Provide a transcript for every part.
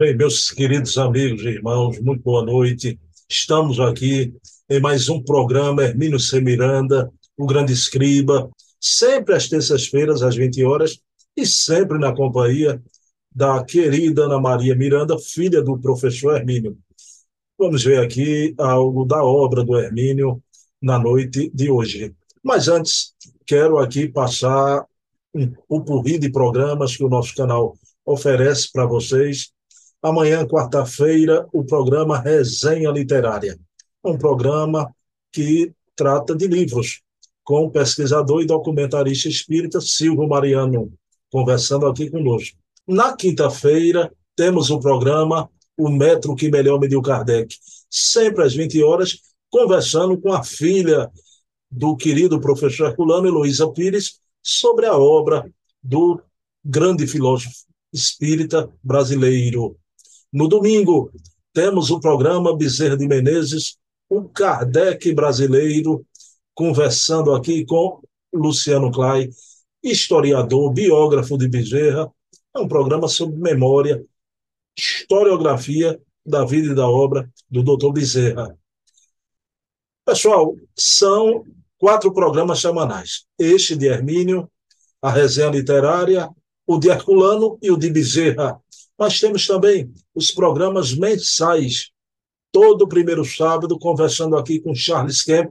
Bem, meus queridos amigos e irmãos, muito boa noite. Estamos aqui em mais um programa, Hermínio C. Miranda, o grande escriba, sempre às terças-feiras, às 20 horas, e sempre na companhia da querida Ana Maria Miranda, filha do professor Hermínio. Vamos ver aqui algo da obra do Hermínio na noite de hoje. Mas antes, quero aqui passar o purri de programas que o nosso canal oferece para vocês. Amanhã, quarta-feira, o programa Resenha Literária. Um programa que trata de livros, com o pesquisador e documentarista espírita Silvio Mariano, conversando aqui conosco. Na quinta-feira, temos o programa O Metro que Melhor Mediu Kardec, sempre às 20 horas, conversando com a filha do querido professor Herculano e Luísa Pires sobre a obra do grande filósofo espírita brasileiro. No domingo, temos o programa Bezerra de Menezes, o Kardec brasileiro, conversando aqui com Luciano Clay, historiador, biógrafo de Bezerra. É um programa sobre memória, historiografia da vida e da obra do Doutor Bezerra. Pessoal, são 4 programas semanais. Este de Hermínio, a Resenha Literária, o de Herculano e o de Bezerra. Mas temos também os programas mensais, todo primeiro sábado, conversando aqui com Charles Kemp,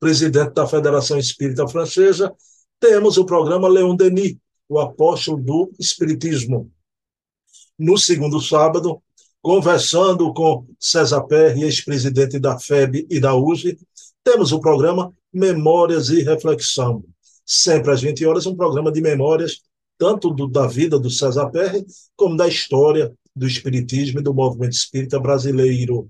presidente da Federação Espírita Francesa. Temos o programa Léon Denis, o apóstolo do Espiritismo. No segundo sábado, conversando com César Perri, ex-presidente da FEB e da USE, temos o programa Memórias e Reflexão. Sempre às 20 horas, um programa de memórias, tanto da vida do César Perri, como da história do espiritismo e do movimento espírita brasileiro.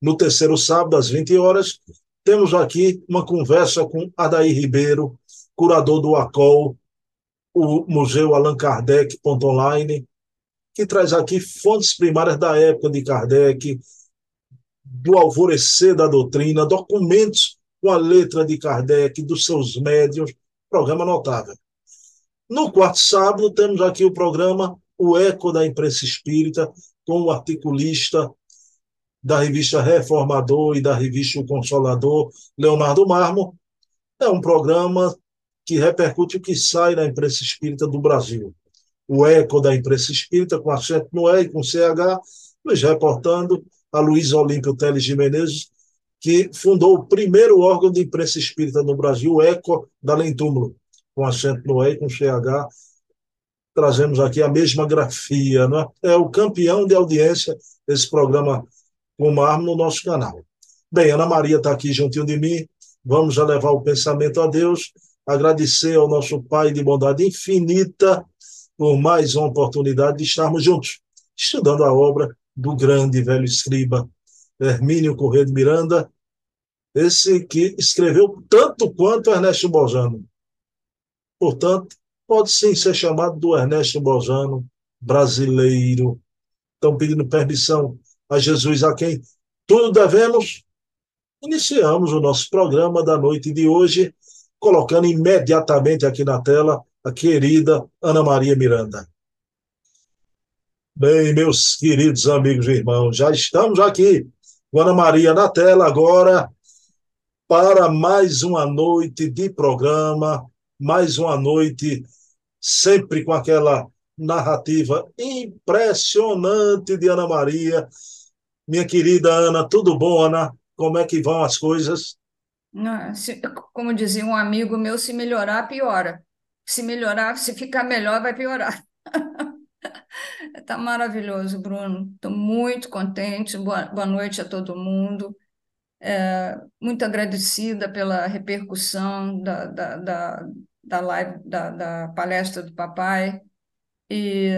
No terceiro sábado, às 20 horas, temos aqui uma conversa com Adair Ribeiro, curador do ACOL, o Museu Allan Kardec.online, que traz aqui fontes primárias da época de Kardec, do alvorecer da doutrina, documentos com a letra de Kardec, dos seus médiuns, programa notável. No quarto sábado, temos aqui o programa O Eco da Imprensa Espírita, com o articulista da revista Reformador e da revista O Consolador, Leonardo Marmo. É um programa que repercute o que sai na imprensa espírita do Brasil. O Eco da Imprensa Espírita, com acento no E e com CH, nos reportando a Luísa Olímpio Teles de Menezes, que fundou o primeiro órgão de imprensa espírita no Brasil, o Eco da Lentúmulo, com acento no E, com CH, trazemos aqui a mesma grafia, né? É o campeão de audiência desse programa com o Marmo no nosso canal. Bem, Ana Maria está aqui juntinho de mim, vamos elevar o pensamento a Deus, agradecer ao nosso Pai de bondade infinita por mais uma oportunidade de estarmos juntos, estudando a obra do grande velho escriba Hermínio Corrêa de Miranda, esse que escreveu tanto quanto Ernesto Bozano. Portanto, pode sim ser chamado do Ernesto Bozano brasileiro. Estão pedindo permissão a Jesus, a quem tudo devemos. Iniciamos o nosso programa da noite de hoje, colocando imediatamente aqui na tela a querida Ana Maria Miranda. Bem, meus queridos amigos e irmãos, já estamos aqui com Ana Maria na tela agora para mais uma noite de programa. Mais uma noite, sempre com aquela narrativa impressionante de Ana Maria. Minha querida Ana, tudo bom, Ana? Como é que vão as coisas? Como dizia um amigo meu, se melhorar, piora. Se melhorar, se ficar melhor, vai piorar. Está maravilhoso, Bruno. Estou muito contente. Boa noite a todo mundo. Muito agradecida pela repercussão da palestra do papai e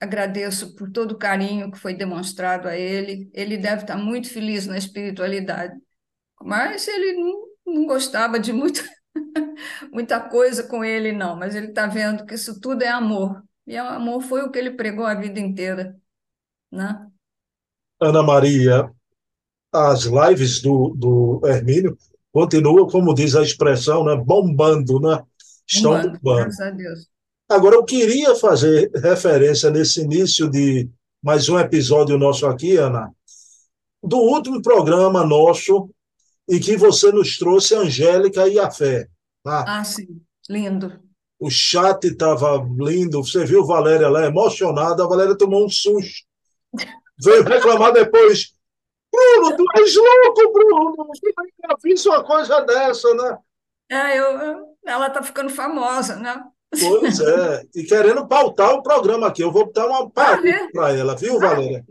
agradeço por todo o carinho que foi demonstrado a ele. Ele deve estar muito feliz na espiritualidade, mas ele não gostava de muita coisa com ele, não, mas ele está vendo que isso tudo é amor, e o amor foi o que ele pregou a vida inteira, né? Ana Maria, as lives do Hermínio continuam, como diz a expressão, né, bombando, né? Estão bombando. Graças a Deus. Agora, eu queria fazer referência nesse início de mais um episódio nosso aqui, Ana, do último programa nosso, e que você nos trouxe Angélica e a Fé. Tá? Ah, sim, lindo. O chat estava lindo, você viu Valéria lá emocionada, a Valéria tomou um susto. Veio reclamar depois, Bruno, tu és louco, Bruno, eu fiz uma coisa dessa, né? É, ela está ficando famosa, né? Pois é, e querendo pautar o programa aqui, eu vou botar uma parada para ela, viu, Valéria?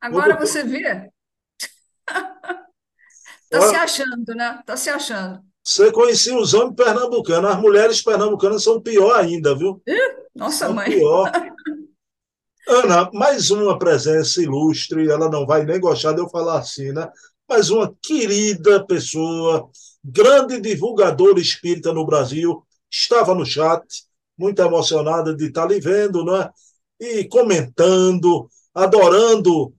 Agora você vê. Está se achando, né? Está se achando. Você conhecia os homens pernambucanos, as mulheres pernambucanas são pior ainda, viu? Nossa, são mãe. Pior. Ana, mais uma presença ilustre, ela não vai nem gostar de eu falar assim, né? Mas uma querida pessoa, grande divulgadora espírita no Brasil, estava no chat, muito emocionada de estar lhe vendo, né? E comentando, adorando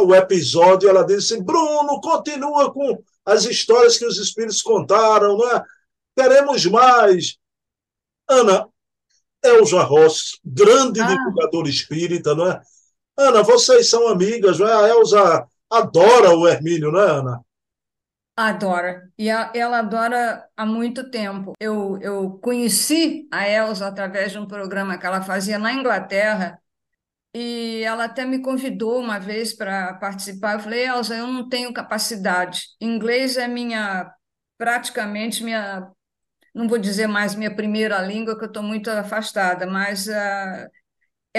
o episódio. Ela disse, Bruno, continua com as histórias que os espíritos contaram, né? Queremos mais. Ana, Elza Ross, grande divulgadora espírita, não é? Ana, vocês são amigas, não é? A Elza adora o Hermínio, não é, Ana? Adora. E ela adora há muito tempo. Eu conheci a Elza através de um programa que ela fazia na Inglaterra, e ela até me convidou uma vez para participar. Eu falei, Elza, eu não tenho capacidade. Inglês é praticamente minha... Não vou dizer mais minha primeira língua, que eu estou muito afastada, mas é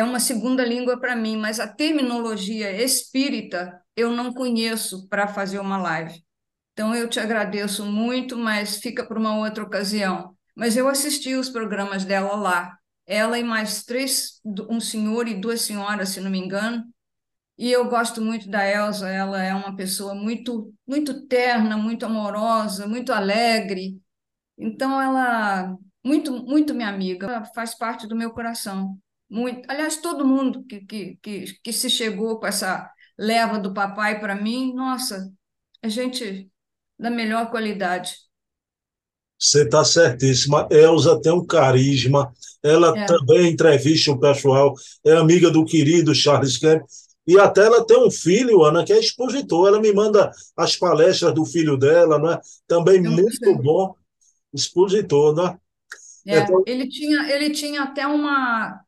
uma segunda língua para mim, mas a terminologia espírita eu não conheço para fazer uma live. Então, eu te agradeço muito, mas fica para uma outra ocasião. Mas eu assisti os programas dela lá, ela e mais três, um senhor e duas senhoras, se não me engano, e eu gosto muito da Elza, ela é uma pessoa muito, muito terna, muito amorosa, muito alegre. Então, ela muito, muito minha amiga, ela faz parte do meu coração. Muito. Aliás, todo mundo que se chegou com essa leva do papai para mim, nossa, é gente da melhor qualidade. Você está certíssima. Elza tem um carisma. Ela também entrevista o pessoal, é amiga do querido Charles Kemp. E até ela tem um filho, Ana, que é expositor. Ela me manda as palestras do filho dela, né? Também é muito bom. Expositor, né? Então... Ele tinha até uma...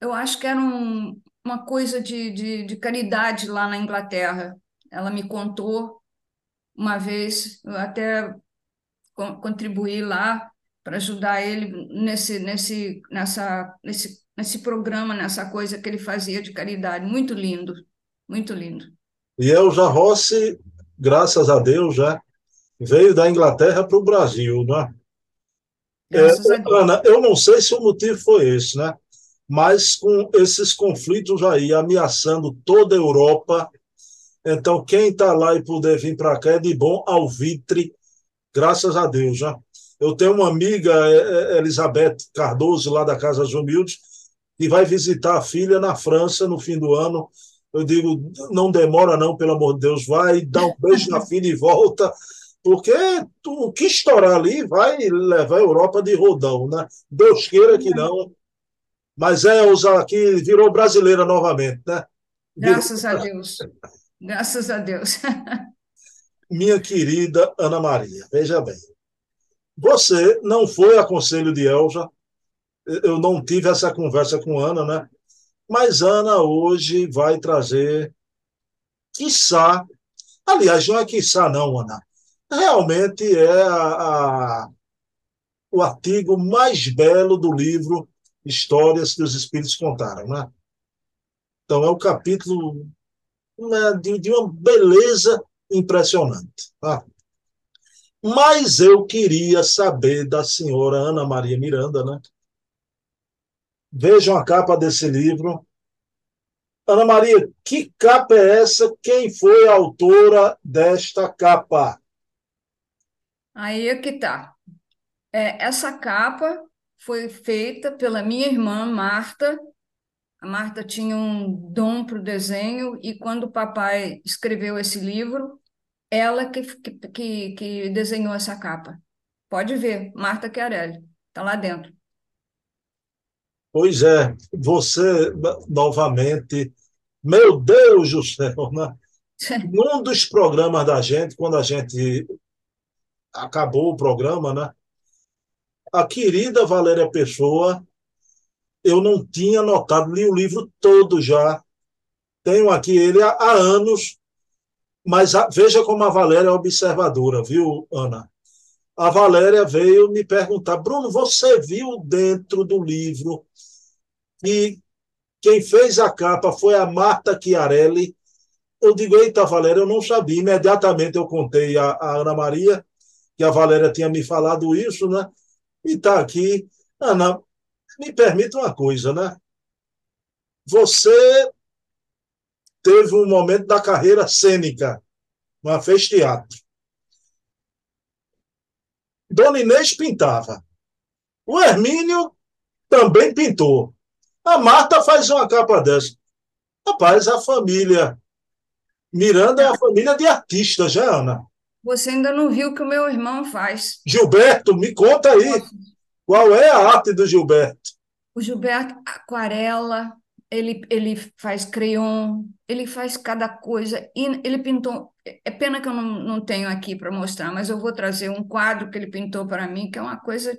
Eu acho que era uma coisa de caridade lá na Inglaterra. Ela me contou uma vez, eu até contribuí lá para ajudar ele nesse programa, nessa coisa que ele fazia de caridade. Muito lindo, muito lindo. E Elza Rossi, graças a Deus, já veio da Inglaterra para o Brasil, né? Ana, eu não sei se o motivo foi esse, né? Mas com esses conflitos aí ameaçando toda a Europa, então quem está lá e puder vir para cá é de bom alvitre, graças a Deus, né? Eu tenho uma amiga, Elizabeth Cardoso, lá da Casa dos Humildes, que vai visitar a filha na França no fim do ano. Eu digo, não demora não, pelo amor de Deus, vai dar um beijo na filha e volta, porque o que estourar ali vai levar a Europa de rodão, né? Deus queira que não. Mas Elza aqui virou brasileira novamente, né? Graças a Deus. Graças a Deus. Minha querida Ana Maria, veja bem. Você não foi a conselho de Elza. Eu não tive essa conversa com Ana, né? Mas Ana hoje vai trazer, quiçá... Aliás, não é quiçá não, Ana. Realmente é o artigo mais belo do livro Histórias que os Espíritos Contaram, né? Então, é um capítulo, né, de uma beleza impressionante, tá? Mas eu queria saber da senhora Ana Maria Miranda, né? Vejam a capa desse livro. Ana Maria, que capa é essa? Quem foi a autora desta capa? Aí é que tá. Essa capa foi feita pela minha irmã Marta. A Marta tinha um dom para o desenho e quando o papai escreveu esse livro, ela que desenhou essa capa. Pode ver, Marta Chiarelli, está lá dentro. Pois é, você novamente Meu Deus do céu, né? Num dos programas da gente, quando a gente acabou o programa, né? A querida Valéria Pessoa, eu não tinha notado, li o livro todo já. Tenho aqui ele há anos, mas veja como a Valéria é observadora, viu, Ana? A Valéria veio me perguntar, Bruno, você viu dentro do livro que quem fez a capa foi a Marta Chiarelli? Eu digo, eita, Valéria, eu não sabia. Imediatamente eu contei a Ana Maria, que a Valéria tinha me falado isso, né? E está aqui. Ana, me permita uma coisa, né? Você teve um momento da carreira cênica, mas fez teatro. Dona Inês pintava. O Hermínio também pintou. A Marta faz uma capa dessa. Rapaz, a família Miranda é a família de artistas, já, Ana? Você ainda não viu o que o meu irmão faz. Gilberto, me conta aí. Qual é a arte do Gilberto? O Gilberto, aquarela, ele faz crayon, ele faz cada coisa. E ele pintou... É pena que eu não tenho aqui para mostrar, mas eu vou trazer um quadro que ele pintou para mim, que é uma coisa...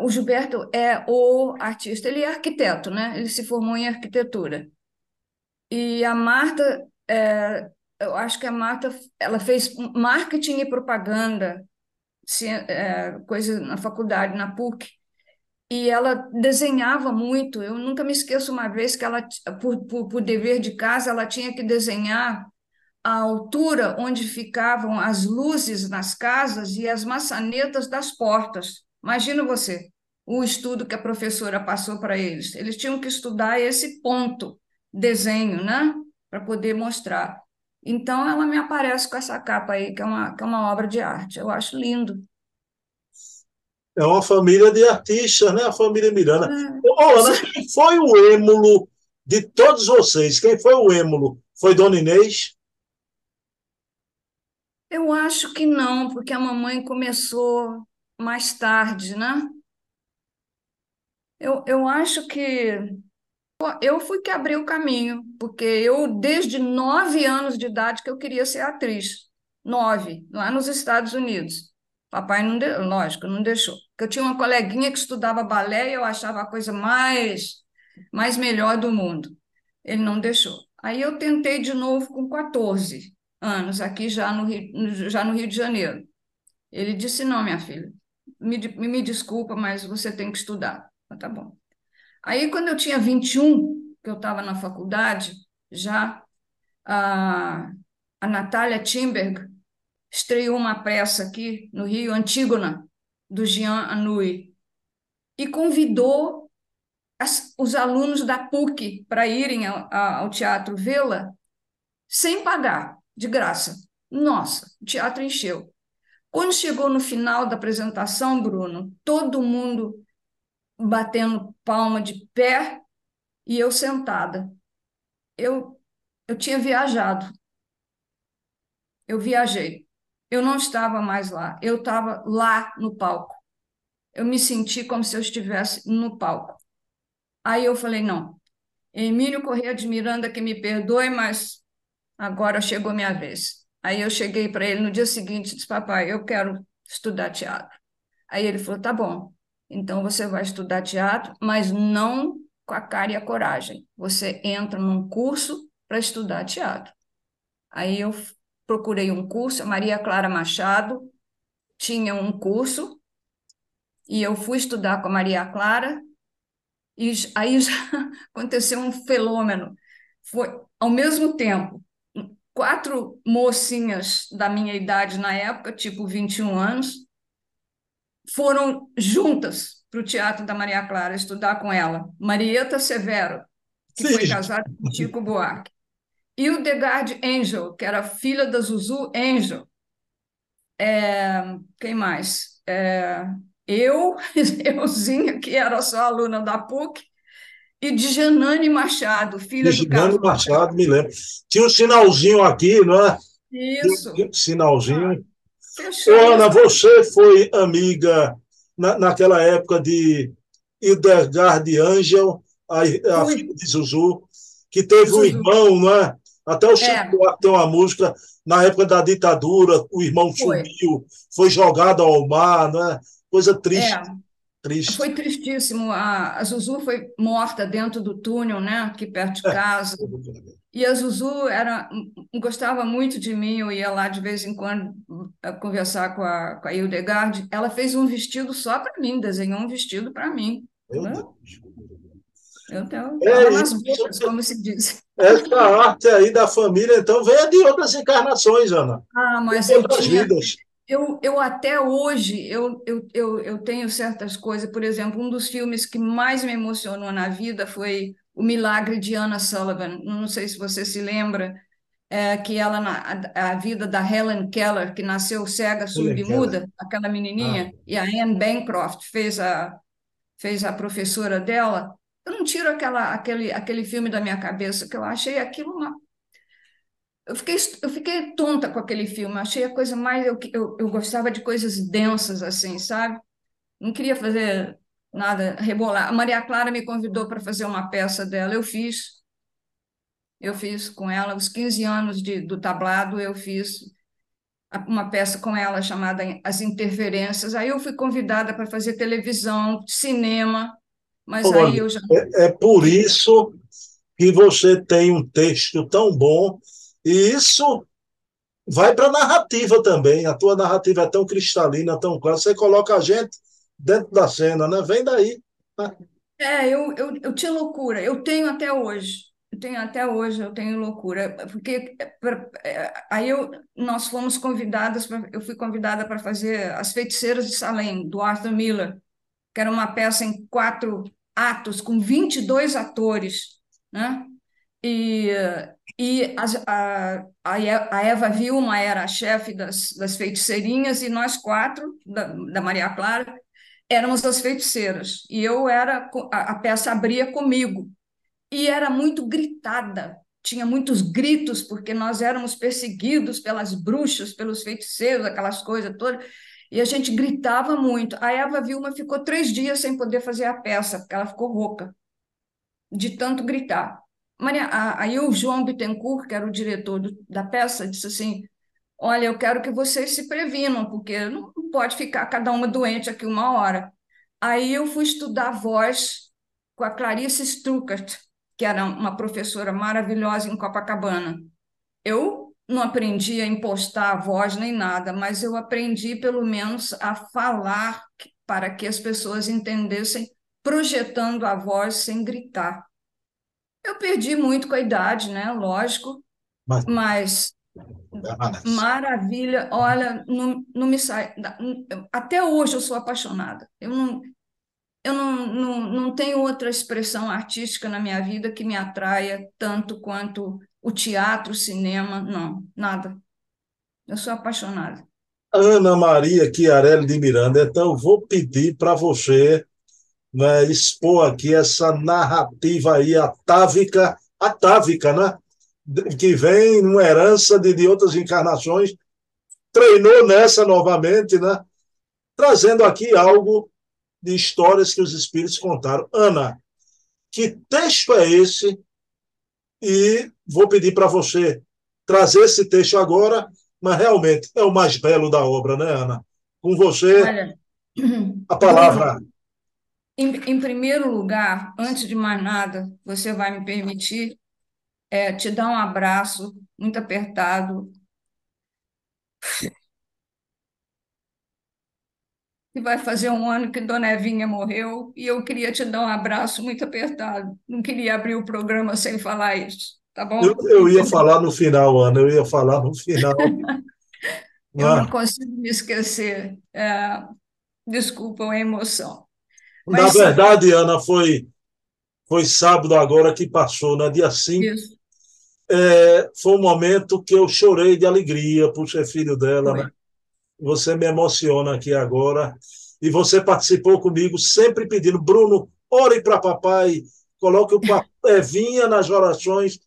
o Gilberto é o artista. Ele é arquiteto, né? Ele se formou em arquitetura. E a Marta... eu acho que a Marta ela fez marketing e propaganda, coisa na faculdade, na PUC, e ela desenhava muito. Eu nunca me esqueço uma vez que ela, por dever de casa, ela tinha que desenhar a altura onde ficavam as luzes nas casas e as maçanetas das portas. Imagina você, o estudo que a professora passou para eles. Eles tinham que estudar esse ponto, desenho, né? Para poder mostrar. Então, ela me aparece com essa capa aí, que é uma obra de arte. Eu acho lindo. É uma família de artistas, né? A família Miranda. Ana, quem foi o êmulo de todos vocês? Quem foi o êmulo? Foi Dona Inês? Eu acho que não, porque a mamãe começou mais tarde, né? Eu acho que... Eu fui que abri o caminho, porque eu, desde 9 anos de idade, que eu queria ser atriz. 9, lá nos Estados Unidos. Papai, não deu, lógico, não deixou. Porque eu tinha uma coleguinha que estudava balé e eu achava a coisa mais melhor do mundo. Ele não deixou. Aí eu tentei de novo com 14 anos, aqui já no Rio de Janeiro. Ele disse, não, minha filha, me desculpa, mas você tem que estudar. Mas tá bom. Aí, quando eu tinha 21, que eu estava na faculdade, já a Natália Timberg estreou uma peça aqui no Rio, Antígona, do Jean Anouilh, e convidou os alunos da PUC para irem ao teatro vê-la sem pagar, de graça. Nossa, o teatro encheu. Quando chegou no final da apresentação, Bruno, todo mundo... batendo palma de pé e eu sentada. Eu tinha viajado. Eu viajei. Eu não estava mais lá. Eu estava lá no palco. Eu me senti como se eu estivesse no palco. Aí eu falei, não. Hermínio Corrêa de Miranda, que me perdoe, mas agora chegou minha vez. Aí eu cheguei para ele no dia seguinte e disse, papai, eu quero estudar teatro. Aí ele falou, tá bom. Então, você vai estudar teatro, mas não com a cara e a coragem. Você entra num curso para estudar teatro. Aí eu procurei um curso, a Maria Clara Machado tinha um curso, e eu fui estudar com a Maria Clara, e aí já aconteceu um fenômeno. Foi, ao mesmo tempo, 4 mocinhas da minha idade na época, tipo 21 anos, foram juntas para o teatro da Maria Clara estudar com ela. Marieta Severo, que foi casada com Chico Buarque. E o Degard Angel, que era filha da Zuzu Angel. Quem mais? Euzinha, que era só aluna da PUC, e de Janane Machado, filha do Carlos. Janane Machado, me lembro. Tinha um sinalzinho aqui, não é? Isso. Tinha um sinalzinho... Ana, você foi amiga naquela época de Hildegard Angel, a filha de Zuzu. que teve um irmão, não é? Até o Chico Buarque tem uma música, na época da ditadura, o irmão sumiu, foi jogado ao mar, não é? Coisa triste. É. Triste. Foi tristíssimo. A Zuzu foi morta dentro do túnel, né? Aqui perto de casa. E a Zuzu era, gostava muito de mim, eu ia lá de vez em quando conversar com a Hildegard. Ela fez um vestido só para mim, desenhou um vestido para mim. Meu Deus. Eu tenho umas boas, como se diz. Essa arte aí da família, então, veio de outras encarnações, Ana. Ah, mas de outras vidas. Eu até hoje, eu tenho certas coisas. Por exemplo, um dos filmes que mais me emocionou na vida foi O Milagre de Anna Sullivan. Não sei se você se lembra, que ela, a vida da Helen Keller, que nasceu cega, surda-muda, aquela menininha, e a Anne Bancroft fez a professora dela. Eu não tiro aquele filme da minha cabeça, que eu achei aquilo uma... Eu fiquei tonta com aquele filme, achei a coisa mais... Eu gostava de coisas densas, assim, sabe? Não queria fazer nada, rebolar. A Maria Clara me convidou para fazer uma peça dela, eu fiz com ela, os 15 anos do tablado, eu fiz uma peça com ela chamada As Interferências. Aí eu fui convidada para fazer televisão, cinema, mas olha, aí eu já... É por isso que você tem um texto tão bom. E isso vai para a narrativa também. A tua narrativa é tão cristalina, tão clara. Você coloca a gente dentro da cena, né? Vem daí. Eu tinha loucura. Eu tenho até hoje. Eu tenho loucura. Porque aí nós fomos convidadas... Eu fui convidada para fazer As Feiticeiras de Salem, do Arthur Miller, que era uma peça em 4 atos, com 22 atores, né? E a Eva Vilma era a chefe das feiticeirinhas, e nós 4, da Maria Clara, éramos as feiticeiras. E eu era... A peça abria comigo. E era muito gritada. Tinha muitos gritos, porque nós éramos perseguidos pelas bruxas, pelos feiticeiros, aquelas coisas todas. E a gente gritava muito. A Eva Vilma ficou 3 dias sem poder fazer a peça, porque ela ficou rouca de tanto gritar. Aí o João Bittencourt, que era o diretor da peça, disse assim: olha, eu quero que vocês se previnam, porque não pode ficar cada uma doente aqui 1 hora. Aí eu fui estudar voz com a Clarice Stuckert, que era uma professora maravilhosa em Copacabana. Eu não aprendi a impostar a voz nem nada, mas eu aprendi, pelo menos, a falar para que as pessoas entendessem, projetando a voz sem gritar. Eu perdi muito com a idade, né? Lógico, mas maravilha. Olha, não me sai. Até hoje eu sou apaixonada. Eu não tenho outra expressão artística na minha vida que me atraia tanto quanto o teatro, o cinema, não, nada. Eu sou apaixonada. Ana Maria Chiarelli de Miranda, então eu vou pedir para você, né, expor aqui essa narrativa aí atávica, né? Que vem numa herança de outras encarnações, treinou nessa novamente, né? Trazendo aqui algo de histórias que os espíritos contaram. Ana, que texto é esse? E vou pedir para você trazer esse texto agora, mas realmente é o mais belo da obra, né, Ana? Com você, olha, a palavra... Em primeiro lugar, antes de mais nada, você vai me permitir te dar um abraço muito apertado. E vai fazer 1 ano que Dona Evinha morreu, e eu queria te dar um abraço muito apertado. Não queria abrir o programa sem falar isso, tá bom? Eu ia falar no final, Ana, eu ia falar no final. Eu não consigo me esquecer. Desculpa a emoção. Mas, na verdade, Ana, foi sábado agora que passou, né? Dia 5. Foi um momento que eu chorei de alegria por ser filho dela, né? Você me emociona aqui agora. E você participou comigo, sempre pedindo: Bruno, ore para papai, coloque o Evinha nas orações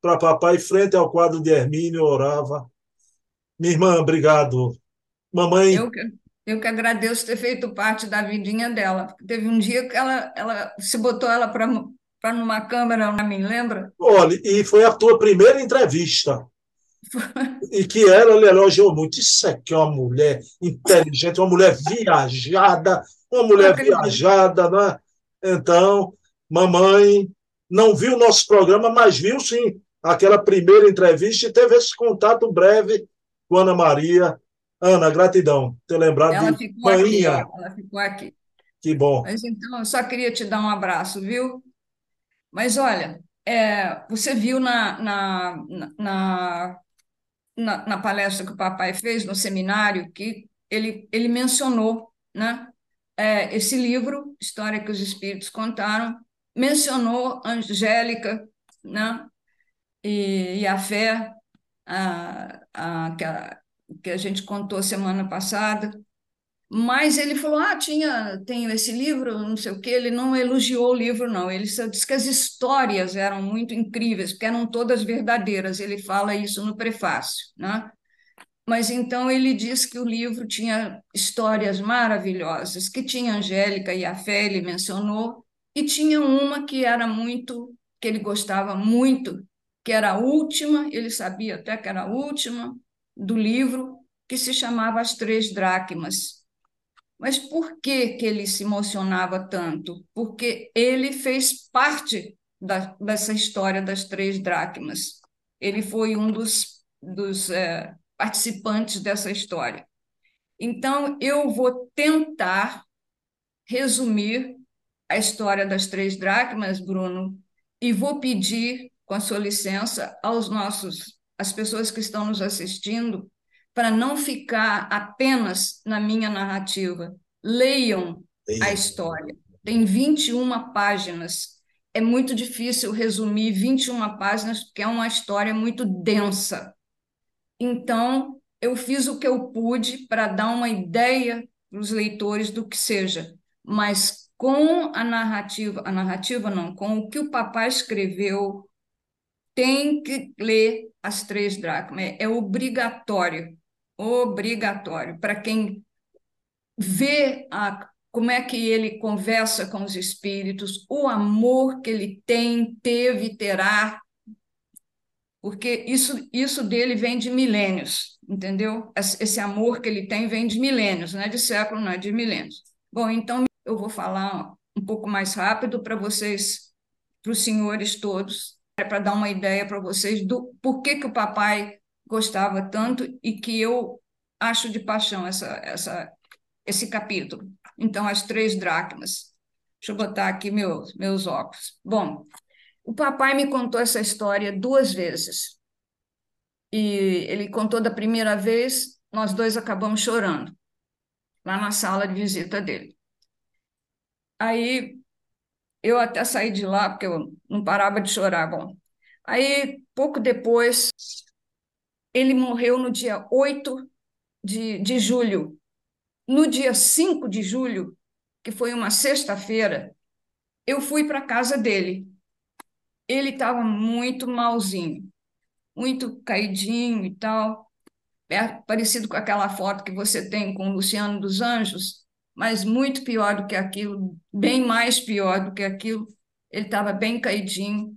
para papai, frente ao quadro de Hermínio, orava. Minha irmã, obrigado. Mamãe... Eu que agradeço ter feito parte da vidinha dela. Teve um dia que ela se botou ela para para numa câmera, não me lembra? Olha, e foi a tua primeira entrevista. E que ela lhe elogiou muito. Isso aqui é uma mulher inteligente, uma mulher viajada, né? Então, mamãe não viu o nosso programa, mas viu sim aquela primeira entrevista e teve esse contato breve com Ana Maria. Ana, gratidão ter lembrado de Maria. Ela ficou aqui. Que bom. Mas então, eu só queria te dar um abraço, viu? Mas olha, você viu na palestra que o papai fez, no seminário, que ele mencionou, né, esse livro, História que os Espíritos Contaram, mencionou Angélica, né, e a Fé, que a gente contou semana passada, mas ele falou, tenho esse livro, não sei o quê, ele não elogiou o livro, não, ele só disse que as histórias eram muito incríveis, porque eram todas verdadeiras, ele fala isso no prefácio, né? Mas então ele diz que o livro tinha histórias maravilhosas, que tinha Angélica e a Fé, ele mencionou, e tinha uma que era muito, que ele gostava muito, que era a última, ele sabia até que era a última do livro, que se chamava As Três Dracmas. Mas por que que ele se emocionava tanto? Porque ele fez parte dessa história das Três Dracmas. Ele foi um dos participantes dessa história. Então, eu vou tentar resumir a história das Três Dracmas, Bruno, e vou pedir, com a sua licença, às pessoas que estão nos assistindo, para não ficar apenas na minha narrativa. Leiam a história. Tem 21 páginas. É muito difícil resumir 21 páginas, porque é uma história muito densa. Então, eu fiz o que eu pude para dar uma ideia para os leitores do que seja, mas com com o que o papai escreveu, tem que ler As Três Dracmas, é obrigatório, para quem vê como é que ele conversa com os espíritos, o amor que ele terá, porque isso dele vem de milênios, entendeu? Esse amor que ele tem vem de milênios, não é de século, não é de milênios. Bom, então eu vou falar um pouco mais rápido para vocês, para os senhores todos, para dar uma ideia para vocês do porquê que o papai gostava tanto e que eu acho de paixão esse capítulo. Então, As Três Dracmas. Deixa eu botar aqui meus óculos. Bom, o papai me contou essa história duas vezes. E ele contou da primeira vez, nós dois acabamos chorando, lá na sala de visita dele. Aí eu até saí de lá, porque eu não parava de chorar. Bom, aí, pouco depois, ele morreu no dia 8 de julho. No dia 5 de julho, que foi uma sexta-feira, eu fui para a casa dele. Ele estava muito malzinho, muito caidinho e tal, parecido com aquela foto que você tem com o Luciano dos Anjos, mas muito pior do que aquilo, bem mais pior do que aquilo. Ele estava bem caidinho.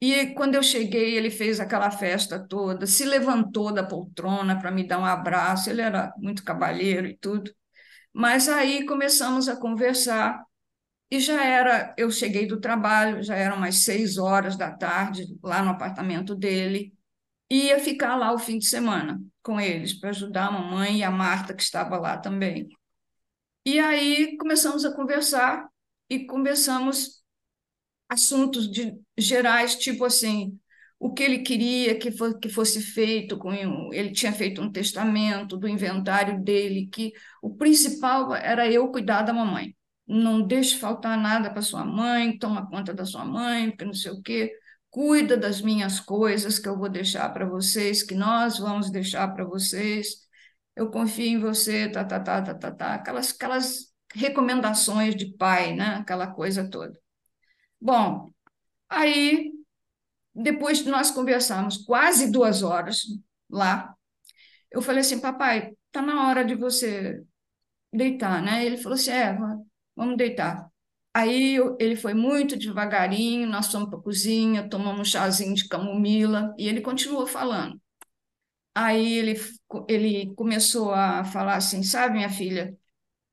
E quando eu cheguei, ele fez aquela festa toda, se levantou da poltrona para me dar um abraço, ele era muito cavalheiro e tudo. Mas aí começamos a conversar, e eu cheguei do trabalho, já eram umas 18h, lá no apartamento dele, e ia ficar lá o fim de semana com eles, para ajudar a mamãe e a Marta, que estava lá também. E aí começamos a conversar e conversamos assuntos gerais, tipo assim, o que ele queria que fosse feito, ele tinha feito um testamento do inventário dele, que o principal era eu cuidar da mamãe. Não deixe faltar nada para sua mãe, toma conta da sua mãe, porque não sei o quê, cuida das minhas coisas que eu vou deixar para vocês, que nós vamos deixar para vocês. Eu confio em você, aquelas recomendações de pai, né? Aquela coisa toda. Bom, aí, depois de nós conversarmos quase 2 horas lá, eu falei assim, papai, está na hora de você deitar, né? Ele falou assim, vamos deitar. Aí ele foi muito devagarinho, nós fomos para a cozinha, tomamos um chazinho de camomila e ele continuou falando. Aí ele começou a falar assim, sabe, minha filha,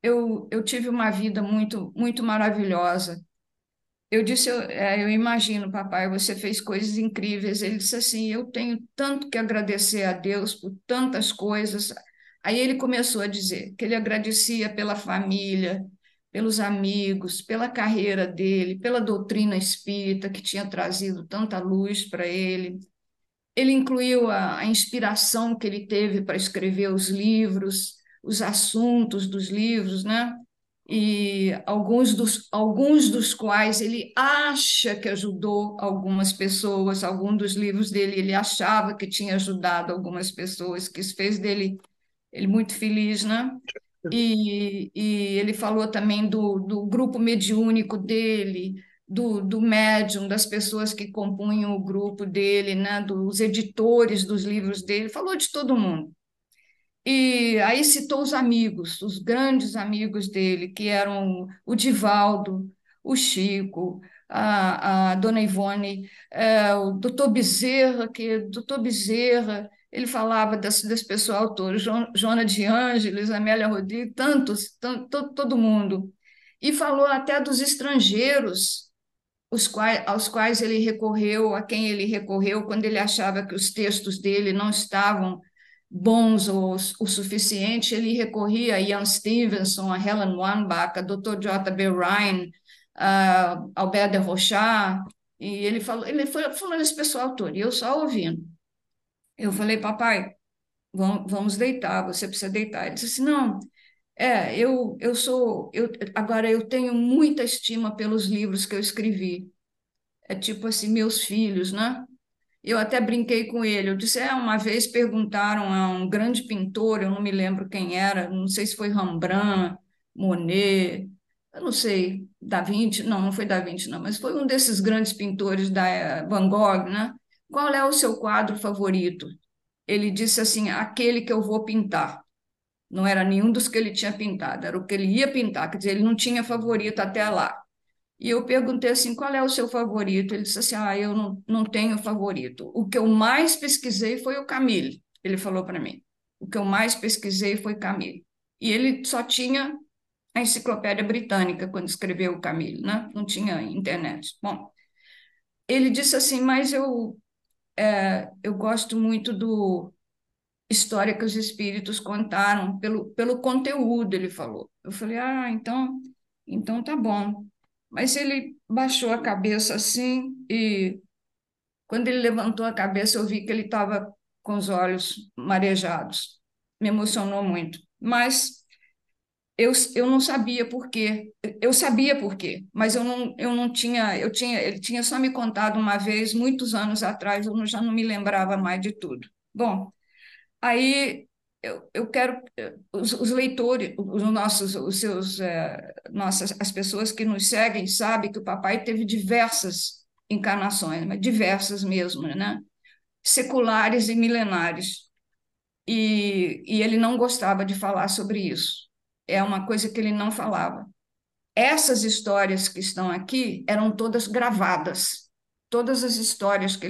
eu tive uma vida muito, muito maravilhosa. Eu disse, eu imagino, papai, você fez coisas incríveis. Ele disse assim, eu tenho tanto que agradecer a Deus por tantas coisas. Aí ele começou a dizer que ele agradecia pela família, pelos amigos, pela carreira dele, pela doutrina espírita que tinha trazido tanta luz para ele. Ele incluiu a inspiração que ele teve para escrever os livros, os assuntos dos livros, né? E alguns dos quais ele acha que ajudou algumas pessoas, alguns dos livros dele ele achava que tinha ajudado algumas pessoas, que isso fez dele muito feliz, né? E ele falou também do grupo mediúnico dele, do médium, das pessoas que compunham o grupo dele, né, dos editores dos livros dele, falou de todo mundo. E aí citou os amigos, os grandes amigos dele, que eram o Divaldo, o Chico, a Dona Ivone, o Doutor Bezerra, ele falava desse pessoal todo, Joana de Ângeles, Amélia Rodrigues, todo mundo. E falou até dos estrangeiros, aos quais ele recorreu, a quem ele recorreu quando ele achava que os textos dele não estavam bons o suficiente, ele recorria a Ian Stevenson, a Helen Wambach, a Dr. J.B. Ryan, a Albert de Rochard, e ele foi falando esse pessoal todo, e eu só ouvindo. Eu falei, papai, vamos deitar, você precisa deitar. Ele disse assim, não... Agora eu tenho muita estima pelos livros que eu escrevi. É tipo assim, meus filhos, né? Eu até brinquei com ele, eu disse, uma vez perguntaram a um grande pintor, eu não me lembro quem era, não sei se foi Rembrandt, Monet, eu não sei, Da Vinci, não foi Da Vinci, não, mas foi um desses grandes pintores da Van Gogh, né? Qual é o seu quadro favorito? Ele disse assim, aquele que eu vou pintar. Não era nenhum dos que ele tinha pintado, era o que ele ia pintar, quer dizer, ele não tinha favorito até lá. E eu perguntei assim, qual é o seu favorito? Ele disse assim, eu não tenho favorito. O que eu mais pesquisei foi o Camille, ele falou para mim. O que eu mais pesquisei foi Camille. E ele só tinha a Enciclopédia Britânica quando escreveu o Camille, né? Não tinha internet. Bom, ele disse assim, mas eu gosto muito do... História que os Espíritos Contaram, pelo conteúdo, ele falou. Eu falei, então tá bom. Mas ele baixou a cabeça assim e, quando ele levantou a cabeça, eu vi que ele estava com os olhos marejados. Me emocionou muito. Mas eu não sabia por quê. Eu sabia por quê, mas eu não tinha... Ele tinha só me contado uma vez, muitos anos atrás, já não me lembrava mais de tudo. Bom... Aí eu quero os leitores, as pessoas que nos seguem sabem que o papai teve diversas encarnações, mas diversas mesmo, né? Seculares e milenares. E ele não gostava de falar sobre isso. É uma coisa que ele não falava. Essas histórias que estão aqui eram todas gravadas. Todas as histórias que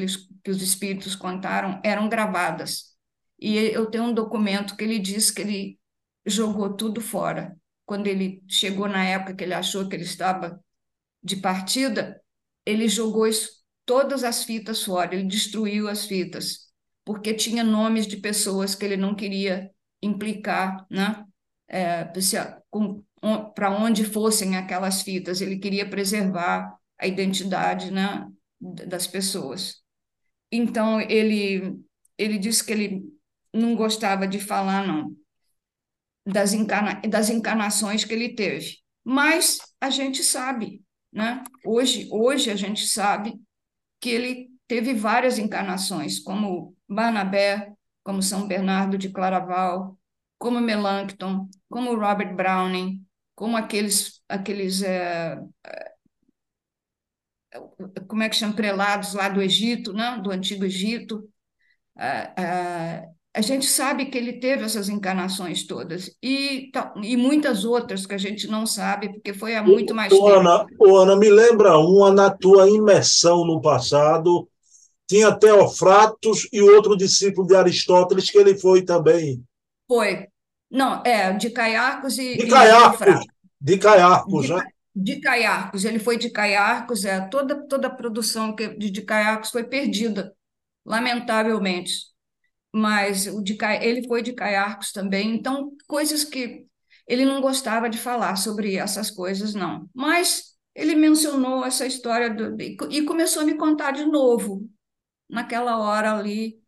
os espíritos contaram eram gravadas. E eu tenho um documento que ele diz que ele jogou tudo fora. Quando ele chegou na época que ele achou que ele estava de partida, ele jogou todas as fitas fora, ele destruiu as fitas, porque tinha nomes de pessoas que ele não queria implicar, né? Para onde fossem aquelas fitas. Ele queria preservar a identidade, né, das pessoas. Então, ele disse que ele... não gostava de falar, não, das encarnações que ele teve. Mas a gente sabe, né? Hoje a gente sabe que ele teve várias encarnações, como Barnabé, como São Bernardo de Claraval, como Melanchthon, como Robert Browning, como como é que chamam, prelados lá do Egito, né? Do Antigo Egito, a gente sabe que ele teve essas encarnações todas e muitas outras que a gente não sabe, porque foi há muito mais tempo. Ana, me lembra uma na tua imersão no passado, tinha Teofratos e outro discípulo de Aristóteles que ele foi também. Foi. Não, de Caiarcos e... De Caiarcos, né? De Caiarcos, ele foi de Caiarcos, toda a produção de Caiarcos foi perdida, lamentavelmente. Mas ele foi de Caiarcos também, então coisas que ele não gostava de falar sobre essas coisas, não. Mas ele mencionou essa história e começou a me contar de novo, naquela hora ali,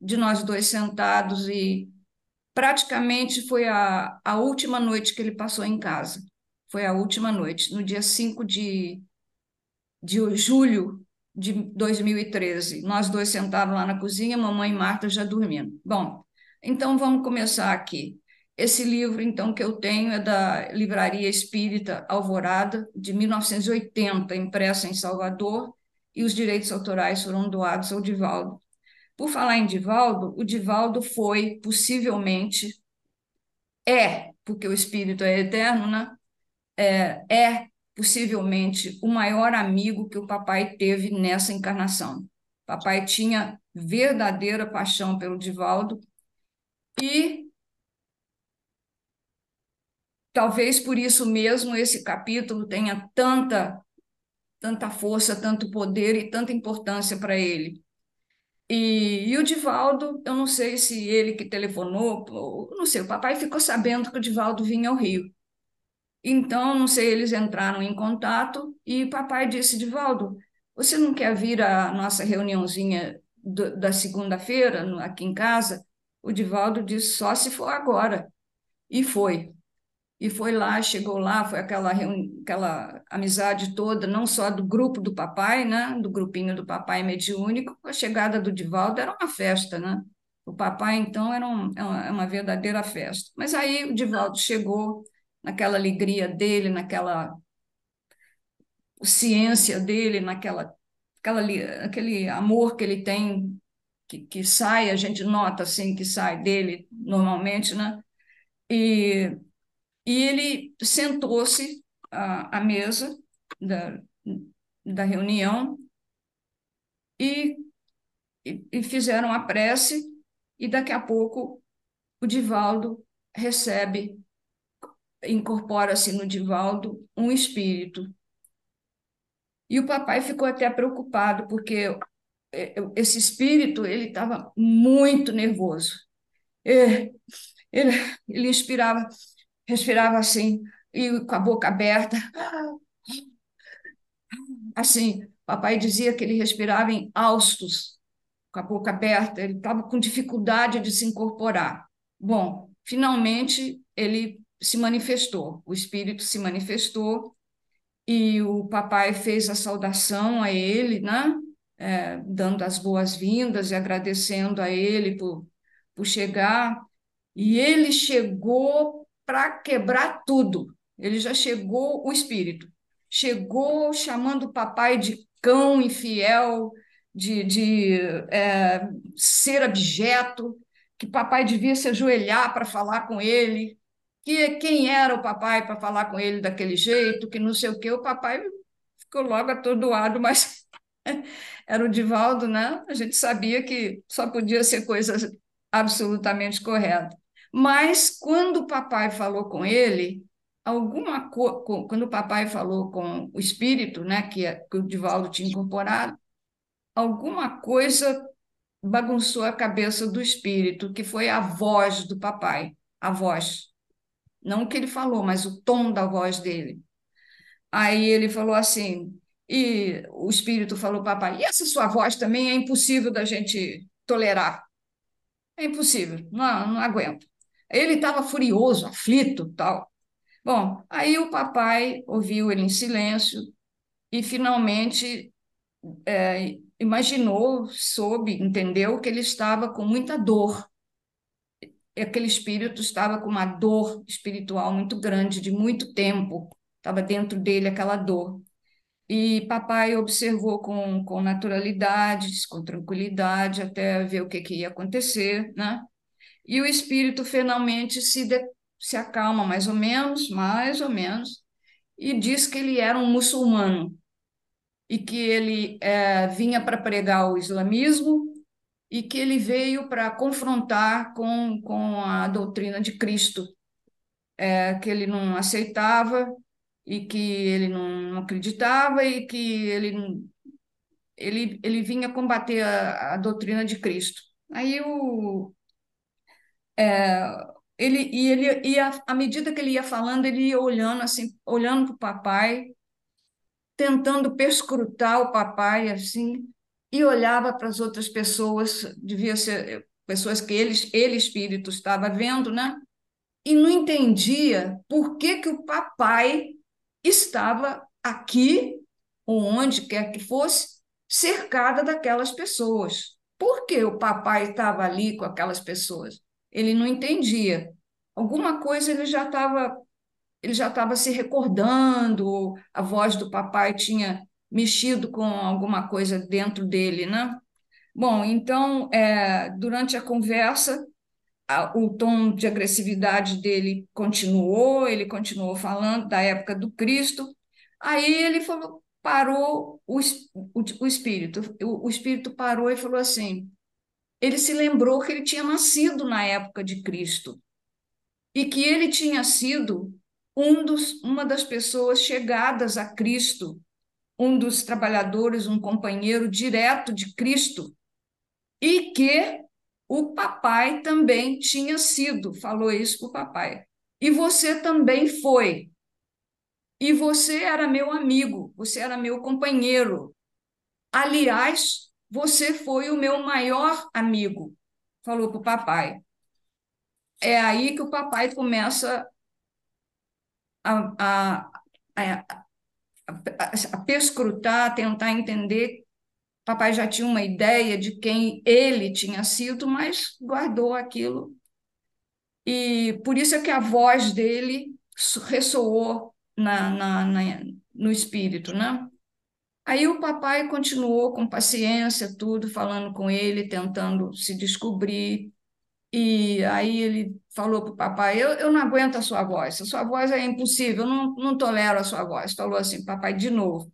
de nós dois sentados, e praticamente foi a última noite que ele passou em casa. Foi a última noite, no dia 5 de julho, de 2013, nós dois sentados lá na cozinha, mamãe e Marta já dormindo. Bom, então vamos começar aqui. Esse livro, então, que eu tenho é da Livraria Espírita Alvorada, de 1980, impressa em Salvador, e os direitos autorais foram doados ao Divaldo. Por falar em Divaldo, o Divaldo foi, possivelmente, porque o espírito é eterno, né? Possivelmente o maior amigo que o papai teve nessa encarnação. Papai tinha verdadeira paixão pelo Divaldo e talvez por isso mesmo esse capítulo tenha tanta força, tanto poder e tanta importância para ele. E o Divaldo, eu não sei se ele que telefonou, não sei, o papai ficou sabendo que o Divaldo vinha ao Rio. Então, não sei, eles entraram em contato e papai disse, Divaldo, você não quer vir à nossa reuniãozinha da segunda-feira aqui em casa? O Divaldo disse, só se for agora. E foi. E foi lá, chegou lá, foi aquela amizade toda, não só do grupo do papai, né? Do grupinho do papai mediúnico, a chegada do Divaldo era uma festa, né? O papai, então, era uma verdadeira festa. Mas aí o Divaldo chegou, naquela alegria dele, naquela ciência dele, aquele amor que ele tem, que sai, a gente nota assim que sai dele normalmente, né? E ele sentou-se à mesa da reunião e fizeram a prece e daqui a pouco o Divaldo recebe, incorpora-se no Divaldo um espírito. E o papai ficou até preocupado, porque esse espírito ele estava muito nervoso. Ele inspirava, respirava assim, e com a boca aberta. Assim, o papai dizia que ele respirava em haustos, com a boca aberta, ele estava com dificuldade de se incorporar. Bom, finalmente ele se manifestou, o espírito se manifestou e o papai fez a saudação a ele, né? Dando as boas-vindas e agradecendo a ele por chegar. E ele chegou para quebrar tudo. Ele já chegou, o espírito chegou chamando o papai de cão infiel, de ser abjeto, que papai devia se ajoelhar para falar com ele. Quem era o papai para falar com ele daquele jeito, que não sei o quê, o papai ficou logo atordoado, mas era o Divaldo, né? A gente sabia que só podia ser coisa absolutamente correta. Mas quando o papai falou com ele, quando o papai falou com o espírito, né, que o Divaldo tinha incorporado, alguma coisa bagunçou a cabeça do espírito, que foi a voz do papai, a voz. Não o que ele falou, mas o tom da voz dele. Aí ele falou assim, e o espírito falou, papai, e essa sua voz também é impossível da gente tolerar. É impossível, não aguento. Ele estava furioso, aflito, tal. Bom, aí o papai ouviu ele em silêncio e finalmente imaginou, soube, entendeu que ele estava com muita dor. Aquele espírito estava com uma dor espiritual muito grande, de muito tempo, estava dentro dele aquela dor. E papai observou com naturalidade, com tranquilidade, até ver o que ia acontecer, né? e o espírito finalmente se acalma mais ou menos, e diz que ele era um muçulmano e que ele vinha para pregar o islamismo e que ele veio para confrontar com a doutrina de Cristo, que ele não aceitava e que ele não acreditava e que ele vinha combater a doutrina de Cristo. Aí à medida que ele ia falando, ele ia olhando assim, olhando para o papai, tentando perscrutar o papai assim, e olhava para as outras pessoas, devia ser pessoas que ele espírito estava vendo, né? E não entendia por que que o papai estava aqui, ou onde quer que fosse, cercada daquelas pessoas. Por que o papai estava ali com aquelas pessoas? Ele não entendia. Alguma coisa ele já estava se recordando, a voz do papai tinha mexido com alguma coisa dentro dele, né? Bom, então, durante a conversa, o tom de agressividade dele continuou, ele continuou falando da época do Cristo. Aí ele falou, parou o espírito. O espírito parou e falou assim, ele se lembrou que ele tinha nascido na época de Cristo e que ele tinha sido uma das pessoas chegadas a Cristo, um dos trabalhadores, um companheiro direto de Cristo, e que o papai também tinha sido, falou isso para o papai, e você também foi, e você era meu amigo, você era meu companheiro, aliás, você foi o meu maior amigo, falou para o papai. É aí que o papai começa a perscrutar, a tentar entender. O papai já tinha uma ideia de quem ele tinha sido, mas guardou aquilo. E por isso é que a voz dele ressoou no espírito, né? Aí o papai continuou com paciência, tudo, falando com ele, tentando se descobrir. E aí ele falou para o papai, eu não aguento a sua voz é impossível, eu não tolero a sua voz. Falou assim, papai, de novo.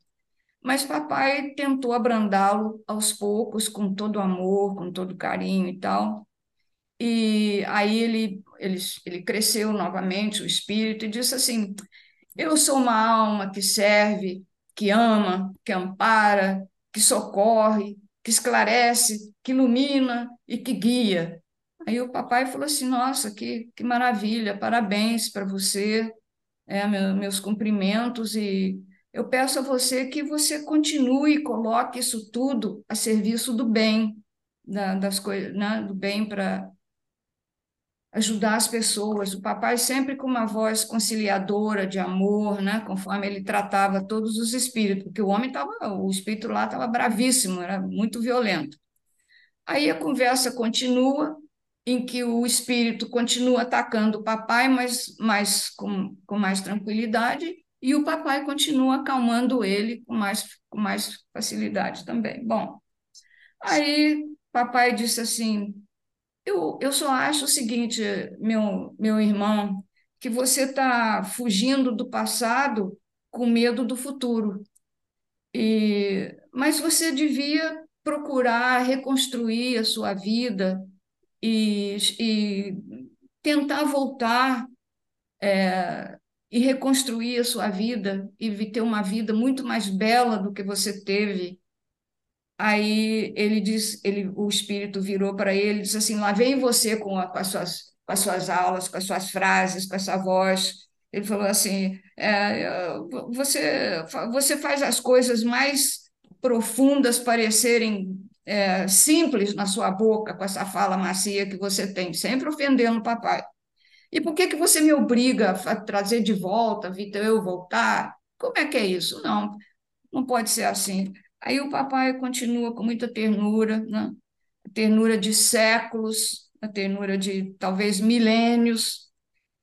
Mas papai tentou abrandá-lo aos poucos, com todo amor, com todo carinho e tal. E aí ele cresceu novamente, o espírito, e disse assim, eu sou uma alma que serve, que ama, que ampara, que socorre, que esclarece, que ilumina e que guia. Aí o papai falou assim, nossa, que maravilha, parabéns para você, meus cumprimentos, e eu peço a você que você continue e coloque isso tudo a serviço do bem, das coisas, né, do bem para ajudar as pessoas, o papai sempre com uma voz conciliadora, de amor, né? Conforme ele tratava todos os espíritos, porque o espírito lá estava bravíssimo, era muito violento. Aí a conversa continua, em que o espírito continua atacando o papai, mas com mais tranquilidade, e o papai continua acalmando ele com mais facilidade também. Bom, aí o papai disse assim, eu só acho o seguinte, meu irmão, que você está fugindo do passado com medo do futuro. Mas você devia procurar reconstruir a sua vida e tentar voltar e reconstruir a sua vida e ter uma vida muito mais bela do que você teve. Aí o espírito virou para ele e disse assim, lá vem você com as suas aulas, com as suas frases, com a sua voz. Ele falou assim, você faz as coisas mais profundas parecerem simples na sua boca, com essa fala macia que você tem, sempre ofendendo o papai. E por que você me obriga a trazer de volta, Vitor, eu voltar? Como é que é isso? Não, não pode ser assim. Aí o papai continua com muita ternura, né? A ternura de séculos, a ternura de talvez milênios,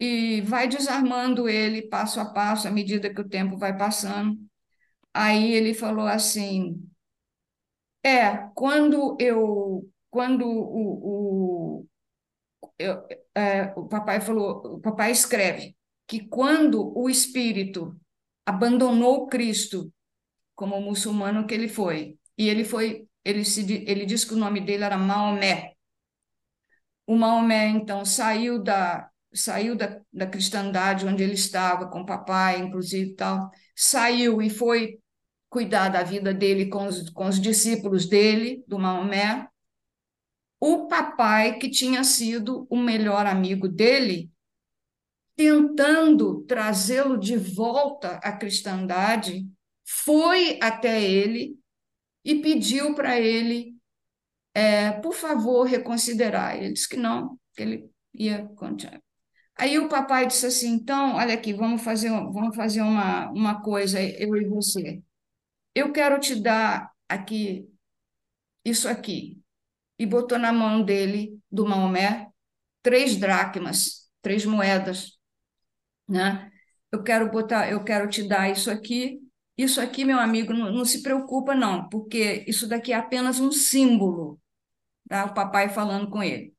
e vai desarmando ele passo a passo, à medida que o tempo vai passando. Aí ele falou assim, quando o papai falou, o papai escreve que quando o espírito abandonou Cristo como muçulmano que ele foi, e ele disse que o nome dele era Maomé. O Maomé, então, saiu da cristandade onde ele estava, com o papai, inclusive, tal, saiu e foi cuidar da vida dele com os discípulos dele, do Maomé. O papai, que tinha sido o melhor amigo dele, tentando trazê-lo de volta à cristandade, foi até ele e pediu para ele, por favor, reconsiderar. Ele disse que não, que ele ia continuar. Aí o papai disse assim, então, olha aqui, vamos fazer uma coisa, eu e você. Eu quero te dar aqui, isso aqui. E botou na mão dele, do Maomé, 3 dracmas, 3 moedas. Né? Eu quero te dar isso aqui. Isso aqui, meu amigo, não se preocupa, não, porque isso daqui é apenas um símbolo. Tá? O papai falando com ele.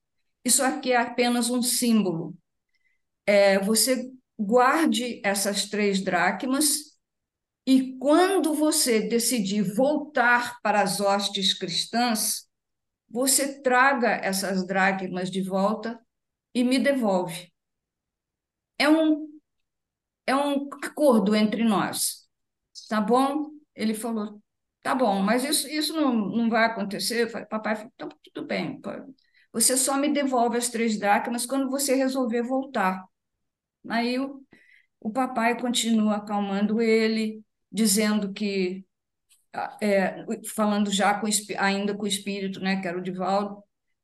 Isso aqui é apenas um símbolo. Você guarde essas 3 dracmas e quando você decidir voltar para as hostes cristãs, você traga essas dracmas de volta e me devolve. É um acordo entre nós, tá bom? Ele falou, tá bom, mas isso não vai acontecer. Papai falou, então, tudo bem, você só me devolve as 3 dracmas quando você resolver voltar. Aí o papai continua acalmando ele, dizendo que, falando já ainda com o espírito, né, que era o Divaldo,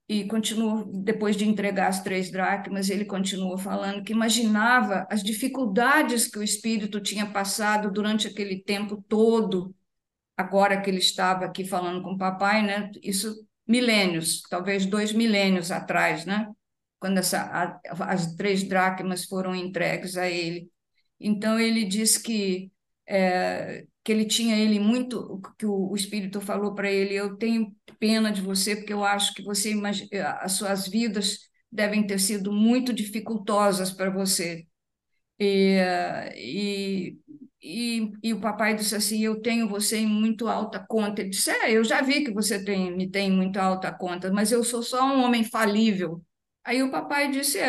e continua, depois de entregar as 3 dracmas, ele continua falando que imaginava as dificuldades que o espírito tinha passado durante aquele tempo todo, agora que ele estava aqui falando com o papai, né, isso milênios, talvez 2 milênios atrás, né, quando as 3 dracmas foram entregues a ele. Então, ele diz que ele tinha ele muito, que o espírito falou para ele, eu tenho pena de você, porque eu acho que as suas vidas devem ter sido muito dificultosas para você. E o papai disse assim, eu tenho você em muito alta conta. Ele disse, eu já vi que você me tem em muito alta conta, mas eu sou só um homem falível. Aí o papai disse,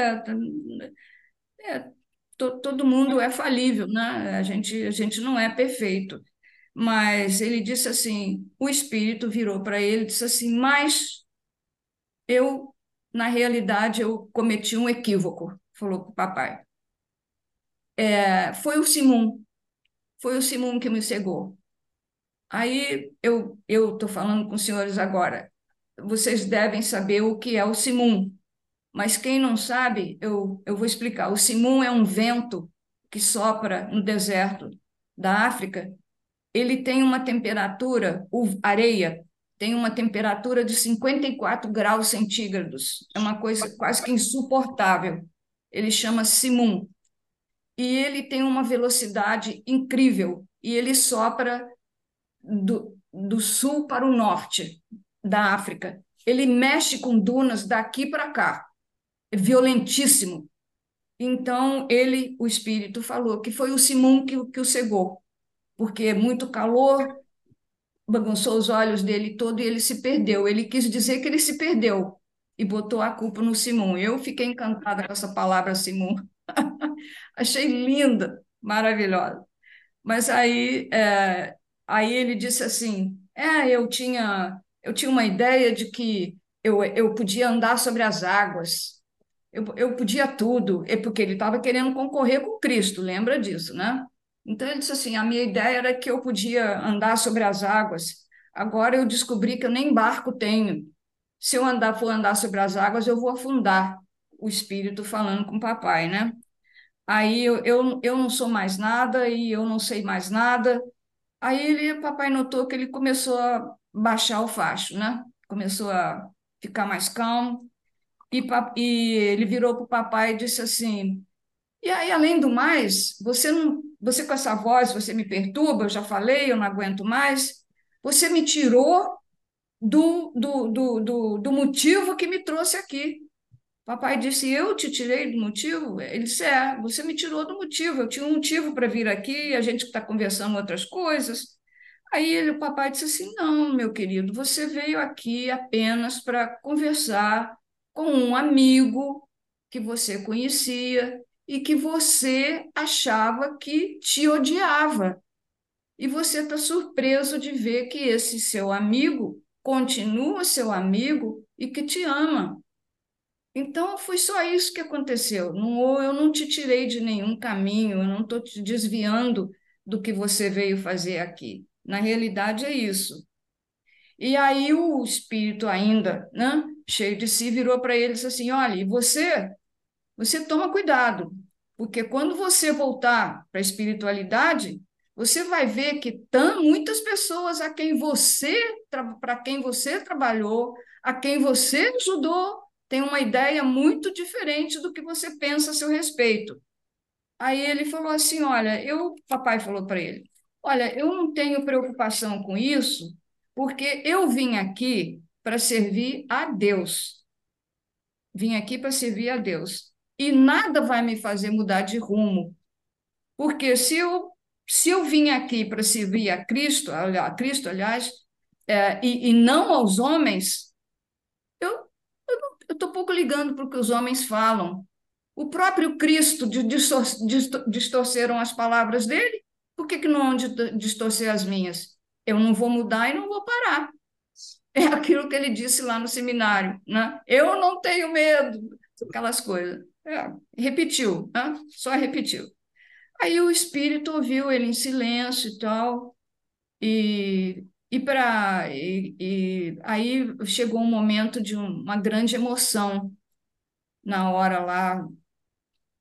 todo mundo é falível, né? A gente não é perfeito. Mas ele disse assim, o espírito virou para ele e disse assim, mas eu, na realidade, eu cometi um equívoco, falou para o papai. Foi o Simum que me cegou. Aí eu estou falando com os senhores agora, vocês devem saber o que é o Simum. Mas quem não sabe, eu vou explicar. O Simum é um vento que sopra no deserto da África. Ele tem uma temperatura, areia, tem uma temperatura de 54 graus centígrados. É uma coisa quase que insuportável. Ele chama Simum. E ele tem uma velocidade incrível. E ele sopra do sul para o norte da África. Ele mexe com dunas daqui para cá. Violentíssimo. Então, o espírito falou que foi o Simum que o cegou, porque muito calor bagunçou os olhos dele todo e ele se perdeu. Ele quis dizer que ele se perdeu e botou a culpa no Simum. Eu fiquei encantada com essa palavra Simum. Achei linda, maravilhosa. Mas aí ele disse assim, eu tinha uma ideia de que eu podia andar sobre as águas. Eu podia tudo, porque ele estava querendo concorrer com Cristo, lembra disso, né? Então ele disse assim, a minha ideia era que eu podia andar sobre as águas, agora eu descobri que eu nem barco tenho, se eu for andar sobre as águas eu vou afundar, o espírito falando com o papai, né? Aí eu não sou mais nada e eu não sei mais nada, aí o papai notou que ele começou a baixar o facho, né? Começou a ficar mais calmo, e ele virou para o papai e disse assim, e aí, além do mais, você com essa voz, você me perturba, eu já falei, eu não aguento mais, você me tirou do motivo que me trouxe aqui. Papai disse, eu te tirei do motivo? Ele disse, é, você me tirou do motivo, eu tinha um motivo para vir aqui, a gente está conversando outras coisas. Aí o papai disse assim, não, meu querido, você veio aqui apenas para conversar com um amigo que você conhecia e que você achava que te odiava. E você está surpreso de ver que esse seu amigo continua seu amigo e que te ama. Então, foi só isso que aconteceu. Não, eu não te tirei de nenhum caminho, eu não estou te desviando do que você veio fazer aqui. Na realidade, é isso. E aí o espírito ainda, né, cheio de si, virou para ele e disse assim, olha, você toma cuidado, porque quando você voltar para a espiritualidade, você vai ver que muitas pessoas para quem você trabalhou, a quem você ajudou, tem uma ideia muito diferente do que você pensa a seu respeito. Aí ele falou assim, olha, papai falou para ele, olha, eu não tenho preocupação com isso, porque eu vim aqui para servir a Deus. Vim aqui para servir a Deus. E nada vai me fazer mudar de rumo. Porque se eu vim aqui para servir a Cristo, aliás, e não aos homens, eu estou pouco ligando para o que os homens falam. O próprio Cristo distorceram as palavras dele, por que que não distorcer as minhas? Eu não vou mudar e não vou parar. É aquilo que ele disse lá no seminário, né? Eu não tenho medo, aquelas coisas. É, repetiu, né? Só repetiu. Aí o espírito ouviu ele em silêncio e tal, e aí chegou um momento de uma grande emoção na hora lá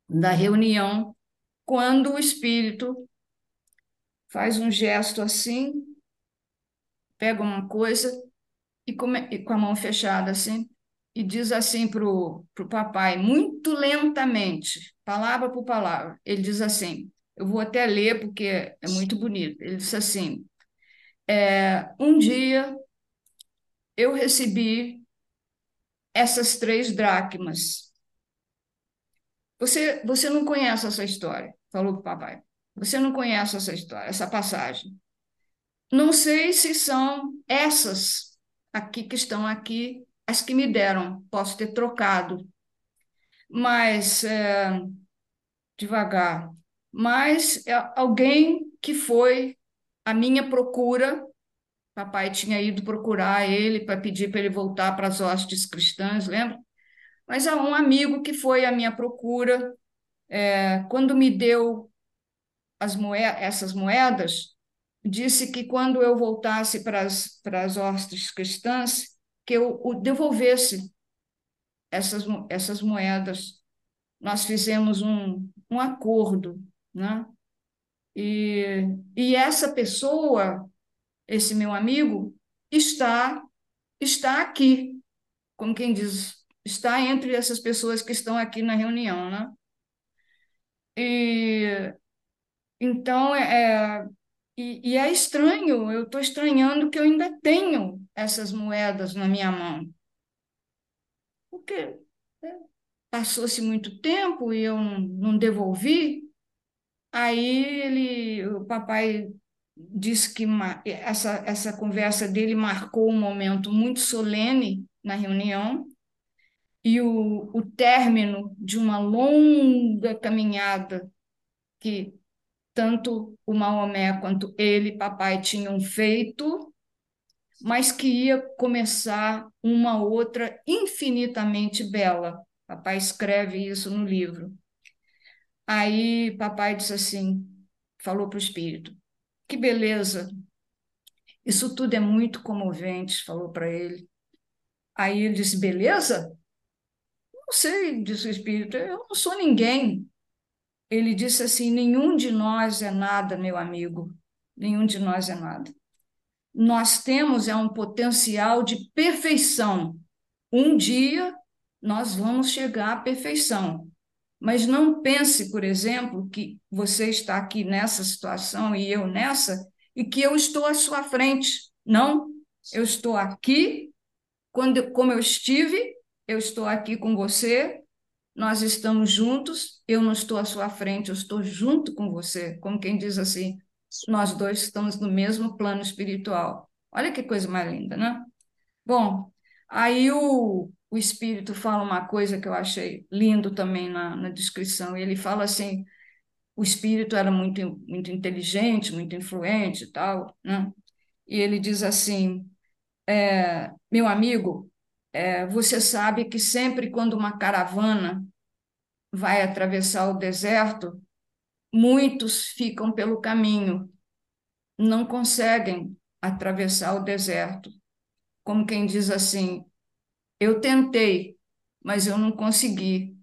da reunião, quando o espírito faz um gesto assim, pega uma coisa e com a mão fechada assim, e diz assim para o papai, muito lentamente, palavra por palavra, ele diz assim, eu vou até ler porque é muito bonito, ele diz assim, um dia eu recebi essas 3 dracmas. Você não conhece essa história, falou para o papai. Você não conhece essa história, essa passagem. Não sei se são essas aqui que estão aqui, as que me deram, posso ter trocado. Mas, devagar, mas alguém que foi à minha procura, papai tinha ido procurar ele para pedir para ele voltar para as hostes cristãs, lembra? Mas há um amigo que foi à minha procura, quando me deu essas moedas, disse que quando eu voltasse para as hostes cristãs, que eu devolvesse essas moedas. Nós fizemos um acordo, né? E essa pessoa, esse meu amigo, está aqui, como quem diz, está entre essas pessoas que estão aqui na reunião, né? Então, é estranho, eu estou estranhando que eu ainda tenho essas moedas na minha mão. Porque passou-se muito tempo e eu não devolvi, aí o papai disse que essa conversa dele marcou um momento muito solene na reunião e o término de uma longa caminhada que tanto o Maomé quanto ele, papai, tinham feito, mas que ia começar uma outra infinitamente bela. Papai escreve isso no livro. Aí papai disse assim, falou para o espírito, que beleza, isso tudo é muito comovente, falou para ele. Aí ele disse, beleza? Não sei, disse o espírito, eu não sou ninguém. Ele disse assim, nenhum de nós é nada, meu amigo, nenhum de nós é nada. Nós temos um potencial de perfeição. Um dia nós vamos chegar à perfeição. Mas não pense, por exemplo, que você está aqui nessa situação e eu nessa, e que eu estou à sua frente. Não, eu estou aqui, como eu estive, eu estou aqui com você, nós estamos juntos, eu não estou à sua frente, eu estou junto com você, como quem diz assim, nós dois estamos no mesmo plano espiritual. Olha que coisa mais linda, né? Bom, aí o Espírito fala uma coisa que eu achei lindo também na descrição, ele fala assim, o Espírito era muito inteligente, muito influente e tal, né? E ele diz assim, meu amigo, você sabe que sempre quando uma caravana vai atravessar o deserto, muitos ficam pelo caminho, não conseguem atravessar o deserto. Como quem diz assim, eu tentei, mas eu não consegui.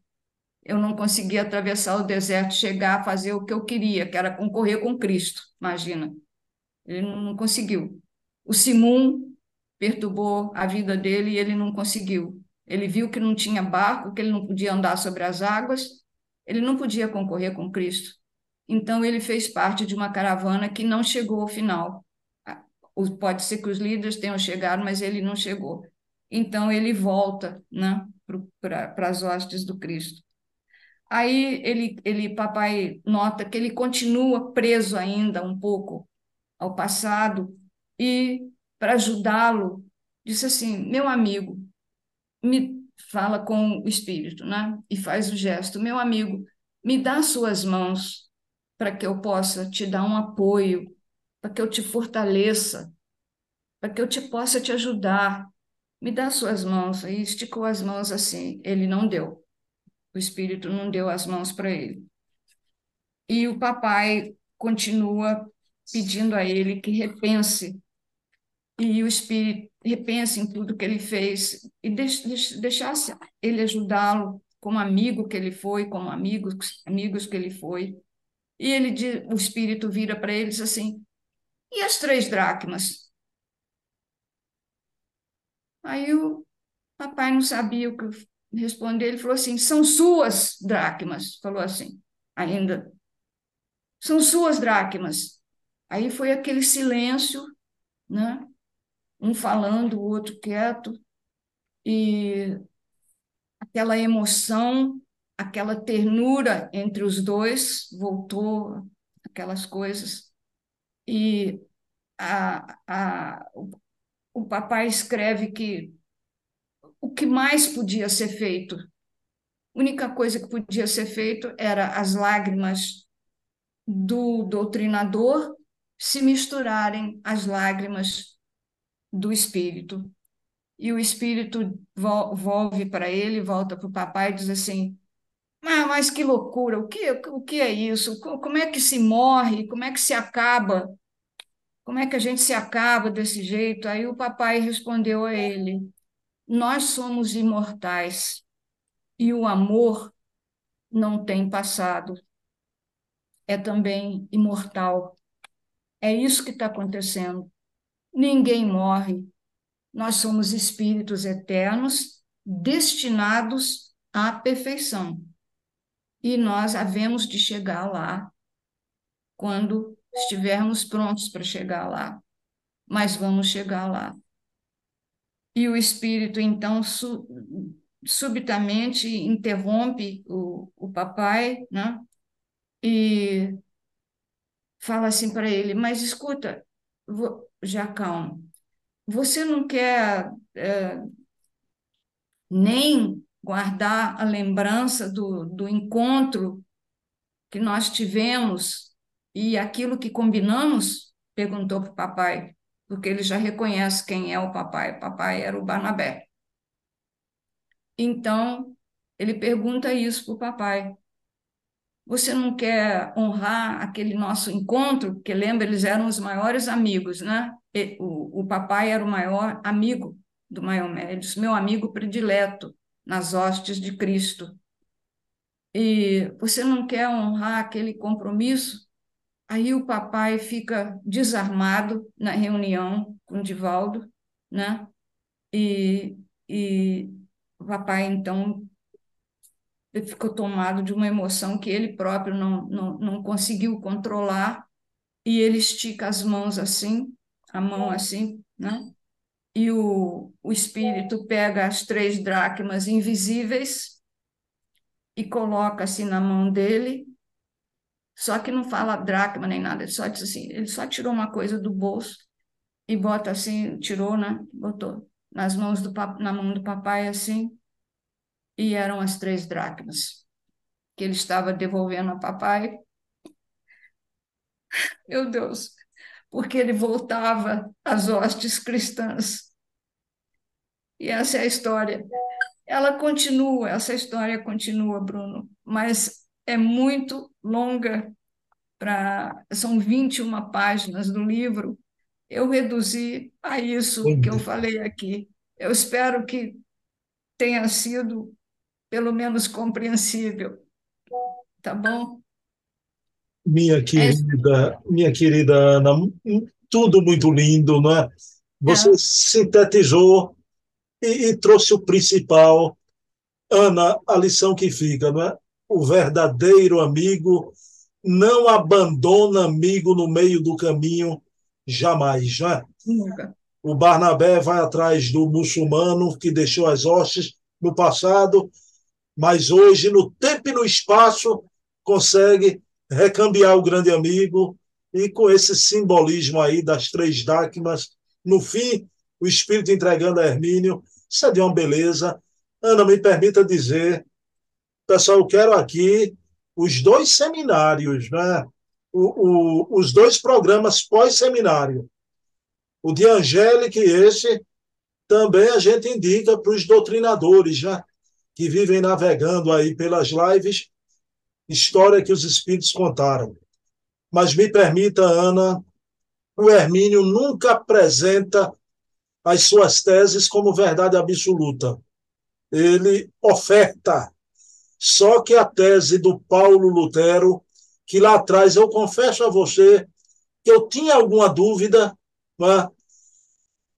Eu não consegui atravessar o deserto, chegar a fazer o que eu queria, que era concorrer com Cristo, imagina. Ele não conseguiu. O Simão perturbou a vida dele e ele não conseguiu. Ele viu que não tinha barco, que ele não podia andar sobre as águas, ele não podia concorrer com Cristo. Então, ele fez parte de uma caravana que não chegou ao final. Pode ser que os líderes tenham chegado, mas ele não chegou. Então, ele volta, né, para as hostes do Cristo. Aí, papai nota que ele continua preso ainda um pouco ao passado e, para ajudá-lo, disse assim, meu amigo, me fala com o Espírito, né? E faz o gesto, meu amigo, me dá suas mãos para que eu possa te dar um apoio, para que eu te fortaleça, para que eu possa te ajudar. Me dá suas mãos. Aí esticou as mãos assim, ele não deu. O Espírito não deu as mãos para ele. E o papai continua pedindo a ele que repense. E o Espírito repensa em tudo que ele fez e deixasse ele ajudá-lo como amigo que ele foi, como amigos que ele foi. E o Espírito vira para eles assim, e as 3 dracmas? Aí o papai não sabia o que responder, ele falou assim, são suas dracmas, falou assim, ainda. São suas dracmas. Aí foi aquele silêncio, né? Um falando, o outro quieto, e aquela emoção, aquela ternura entre os dois, voltou aquelas coisas, e o papai escreve que o que mais podia ser feito, a única coisa que podia ser feito era as lágrimas do doutrinador se misturarem às lágrimas do Espírito. E o Espírito volve para ele, volta para o papai e diz assim, mas que loucura, o que é isso? Como é que se morre? Como é que se acaba? Como é que a gente se acaba desse jeito? Aí o papai respondeu a ele, nós somos imortais e o amor não tem passado, é também imortal. É isso que está acontecendo. Ninguém morre, nós somos espíritos eternos destinados à perfeição e nós havemos de chegar lá quando estivermos prontos para chegar lá, mas vamos chegar lá. E o espírito então subitamente interrompe o papai, né? E fala assim para ele, mas escuta, já calma, você não quer nem guardar a lembrança do encontro que nós tivemos e aquilo que combinamos? Perguntou para o papai, porque ele já reconhece quem é o papai era o Barnabé. Então, ele pergunta isso para o papai, você não quer honrar aquele nosso encontro? Porque lembra, eles eram os maiores amigos, né? O papai era o maior amigo do Maiomé, ele disse, meu amigo predileto nas hostes de Cristo. E você não quer honrar aquele compromisso? Aí o papai fica desarmado na reunião com o Divaldo, né? E o papai, então, ele ficou tomado de uma emoção que ele próprio não conseguiu controlar, e ele estica as mãos assim, a mão assim, né? e o espírito pega as 3 dracmas invisíveis e coloca-se na mão dele, só que não fala dracma nem nada, ele só diz assim, ele só tirou uma coisa do bolso e bota assim, tirou, né? Botou nas mãos do na mão do papai assim, e eram as 3 dracmas que ele estava devolvendo ao papai. Meu Deus, porque ele voltava às hostes cristãs. E essa é a história. Ela continua, essa história continua, Bruno, mas é muito longa. São 21 páginas do livro. Eu reduzi a isso que eu falei aqui. Eu espero que tenha sido, pelo menos, compreensível. Tá bom? Minha querida Ana, tudo muito lindo, não é? Você sintetizou e trouxe o principal. Ana, a lição que fica, não é? O verdadeiro amigo não abandona amigo no meio do caminho, jamais, não é? Nunca. O Barnabé vai atrás do muçulmano que deixou as hostes no passado, mas hoje, no tempo e no espaço, consegue recambiar o grande amigo, e com esse simbolismo aí das 3 dracmas, no fim, o espírito entregando a Hermínio, isso é de uma beleza. Ana, me permita dizer, pessoal, eu quero aqui os 2 seminários, né? Os 2 programas pós-seminário, o de Angélica e esse, também a gente indica para os doutrinadores, né? Que vivem navegando aí pelas lives, História que os Espíritos Contaram. Mas me permita, Ana, o Hermínio nunca apresenta as suas teses como verdade absoluta. Ele oferta. Só que a tese do Paulo Lutero, que lá atrás, eu confesso a você que eu tinha alguma dúvida, né?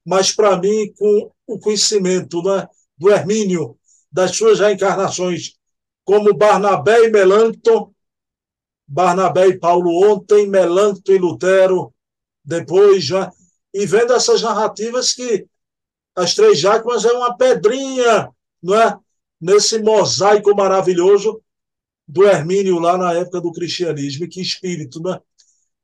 Mas para mim, com o conhecimento, né, do Hermínio, das suas reencarnações, como Barnabé e Melancton, Barnabé e Paulo ontem, Melancton e Lutero depois, já, e vendo essas narrativas que as 3 dracmas é uma pedrinha, não é? Nesse mosaico maravilhoso do Hermínio lá na época do cristianismo, e que espírito, né?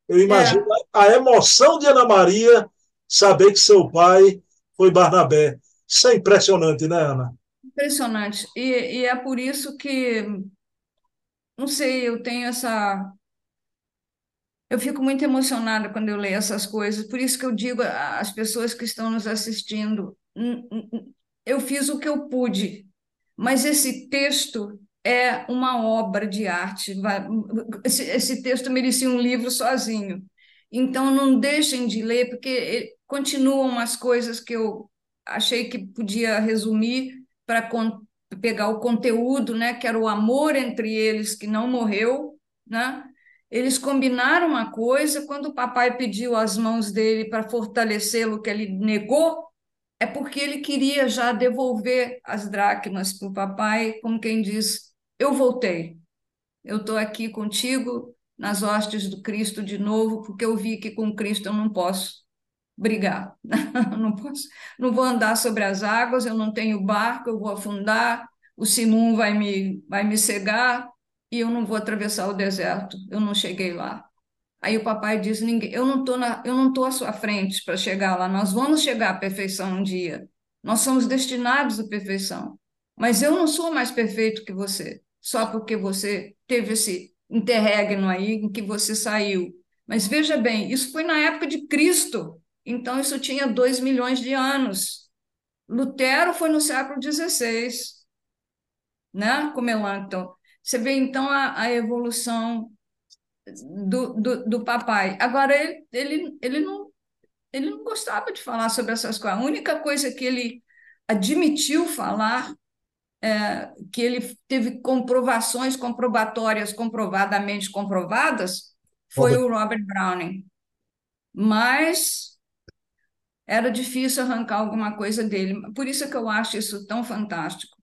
Eu imagino a emoção de Ana Maria saber que seu pai foi Barnabé. Isso é impressionante, né, Ana? Impressionante, e é por isso que, não sei, eu tenho essa... Eu fico muito emocionada quando eu leio essas coisas, por isso que eu digo às pessoas que estão nos assistindo, eu fiz o que eu pude, mas esse texto é uma obra de arte, esse texto merecia um livro sozinho, então não deixem de ler, porque continuam as coisas que eu achei que podia resumir, para pegar o conteúdo, né, que era o amor entre eles, que não morreu, né? Eles combinaram uma coisa, quando o papai pediu as mãos dele para fortalecê-lo, que ele negou, é porque ele queria já devolver as dracmas para o papai, como quem diz, eu voltei, eu estou aqui contigo, nas hostes do Cristo de novo, porque eu vi que com Cristo eu não posso brigar, não vou andar sobre as águas, eu não tenho barco, eu vou afundar, o Simum vai me cegar e eu não vou atravessar o deserto, eu não cheguei lá. Aí o papai diz, eu não estou à sua frente para chegar lá, nós vamos chegar à perfeição um dia, nós somos destinados à perfeição, mas eu não sou mais perfeito que você, só porque você teve esse interregno aí em que você saiu. Mas veja bem, isso foi na época de Cristo, então, isso tinha 2 milhões de anos. Lutero foi no século XVI, né? Com Melancton. Você vê, então, a evolução do papai. Agora, ele não gostava de falar sobre essas coisas. A única coisa que ele admitiu falar, que ele teve comprovações comprobatórias, comprovadamente comprovadas, foi o Robert Browning. Mas... era difícil arrancar alguma coisa dele. Por isso é que eu acho isso tão fantástico.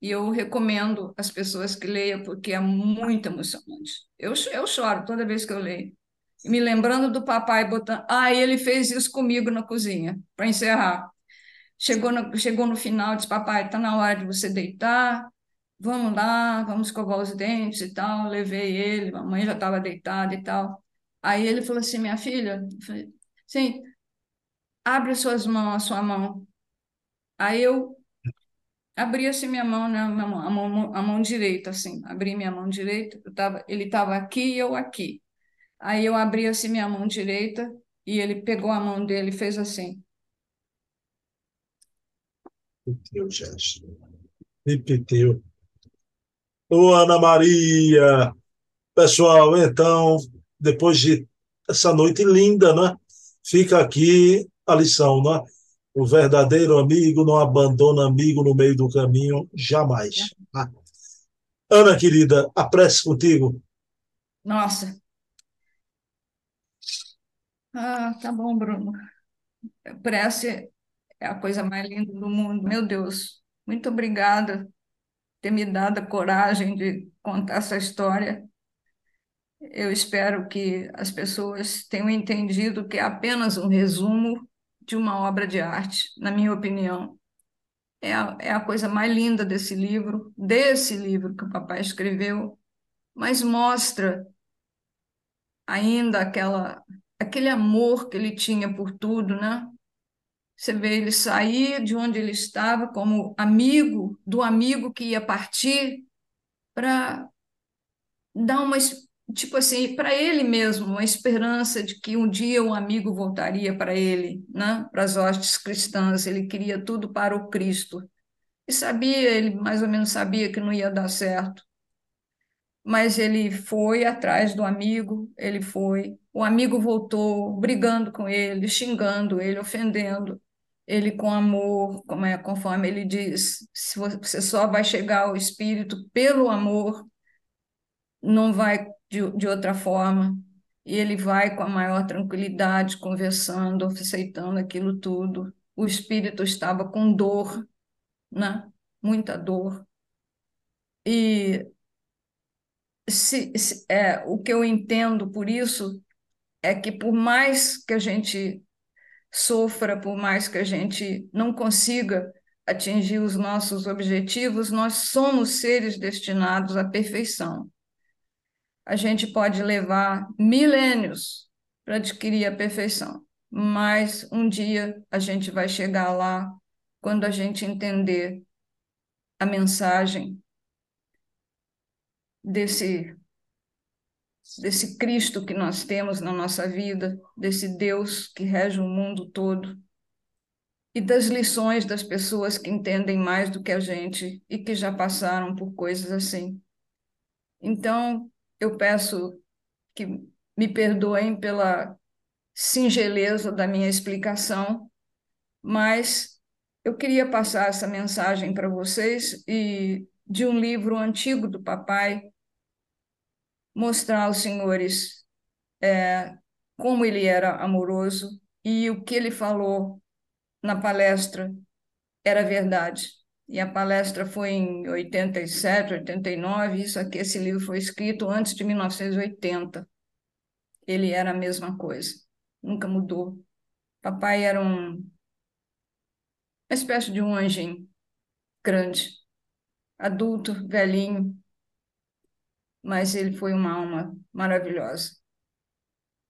E eu recomendo às pessoas que leiam, porque é muito emocionante. Eu choro toda vez que eu leio. Me lembrando do papai botando... Ah, ele fez isso comigo na cozinha, para encerrar. Chegou no final, disse, papai, está na hora de você deitar, vamos lá, vamos escovar os dentes e tal. Levei ele, a mãe já estava deitada e tal. Aí ele falou assim, minha filha, falei, sim, abre suas mãos, a sua mão. Aí eu abri assim minha mão, né, a mão direita, assim, abri minha mão direita, ele estava aqui e eu aqui. Aí eu abri assim minha mão direita e ele pegou a mão dele e fez assim. Repetiu, gente. Repetiu. Ô, Ana Maria, pessoal, então, depois de essa noite linda, né? Fica aqui a lição, né? O verdadeiro amigo não abandona amigo no meio do caminho, jamais. É. Ana, querida, a prece contigo. Nossa. Ah, tá bom, Bruno. A prece é a coisa mais linda do mundo. Meu Deus, muito obrigada por ter me dado a coragem de contar essa história. Eu espero que as pessoas tenham entendido que é apenas um resumo de uma obra de arte, na minha opinião. É a coisa mais linda desse livro que o papai escreveu, mas mostra ainda aquele amor que ele tinha por tudo, né? Você vê ele sair de onde ele estava como amigo do amigo que ia partir para dar uma... Tipo assim, para ele mesmo, uma esperança de que um dia um amigo voltaria para ele, né? Para as hostes cristãs, ele queria tudo para o Cristo. E sabia, ele mais ou menos sabia que não ia dar certo. Mas ele foi atrás do amigo, ele foi. O amigo voltou brigando com ele, xingando ele, ofendendo. Ele com amor, conforme ele diz, se você só vai chegar ao Espírito pelo amor, não vai... De outra forma, e ele vai com a maior tranquilidade, conversando, aceitando aquilo tudo. O espírito estava com dor, né? Muita dor. E o que eu entendo por isso é que por mais que a gente sofra, por mais que a gente não consiga atingir os nossos objetivos, nós somos seres destinados à perfeição. A gente pode levar milênios para adquirir a perfeição, mas um dia a gente vai chegar lá quando a gente entender a mensagem desse Cristo que nós temos na nossa vida, desse Deus que rege o mundo todo e das lições das pessoas que entendem mais do que a gente e que já passaram por coisas assim. Então, eu peço que me perdoem pela singeleza da minha explicação, mas eu queria passar essa mensagem para vocês e de um livro antigo do papai mostrar aos senhores como ele era amoroso e o que ele falou na palestra era verdade. E a palestra foi em 87, 89, isso aqui, esse livro foi escrito antes de 1980. Ele era a mesma coisa, nunca mudou. Papai era uma espécie de um anjinho grande, adulto, velhinho, mas ele foi uma alma maravilhosa.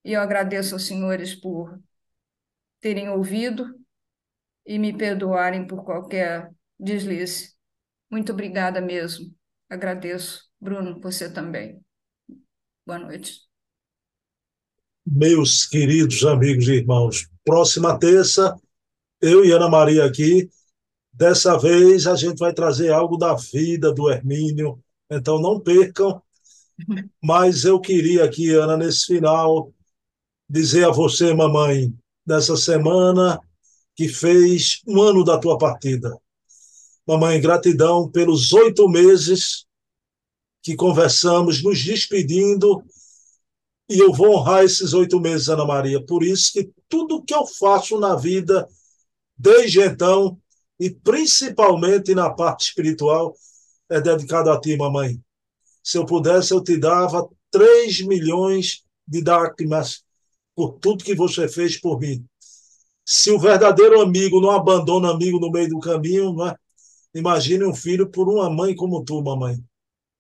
E eu agradeço aos senhores por terem ouvido e me perdoarem por qualquer... deslize. Muito obrigada mesmo. Agradeço. Bruno, você também. Boa noite. Meus queridos amigos e irmãos, próxima terça, eu e Ana Maria aqui, dessa vez a gente vai trazer algo da vida do Hermínio, então não percam, mas eu queria aqui, Ana, nesse final, dizer a você, mamãe, dessa semana que fez um ano da tua partida. Mamãe, gratidão pelos 8 meses que conversamos, nos despedindo, e eu vou honrar esses 8 meses, Ana Maria. Por isso que tudo que eu faço na vida, desde então, e principalmente na parte espiritual, é dedicado a ti, mamãe. Se eu pudesse, eu te dava 3 milhões de dracmas por tudo que você fez por mim. Se o verdadeiro amigo não abandona amigo no meio do caminho, não é? Imagine um filho por uma mãe como tu, mamãe.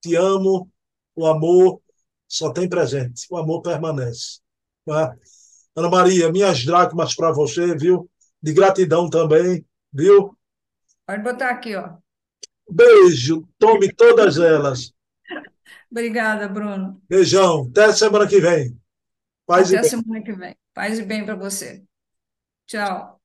Te amo, o amor só tem presente, o amor permanece. Não é? Ana Maria, minhas dracmas para você, viu? De gratidão também, viu? Pode botar aqui, ó. Beijo, tome todas elas. Obrigada, Bruno. Beijão, até semana que vem. Paz e bem. Até semana que vem. Paz e bem para você. Tchau.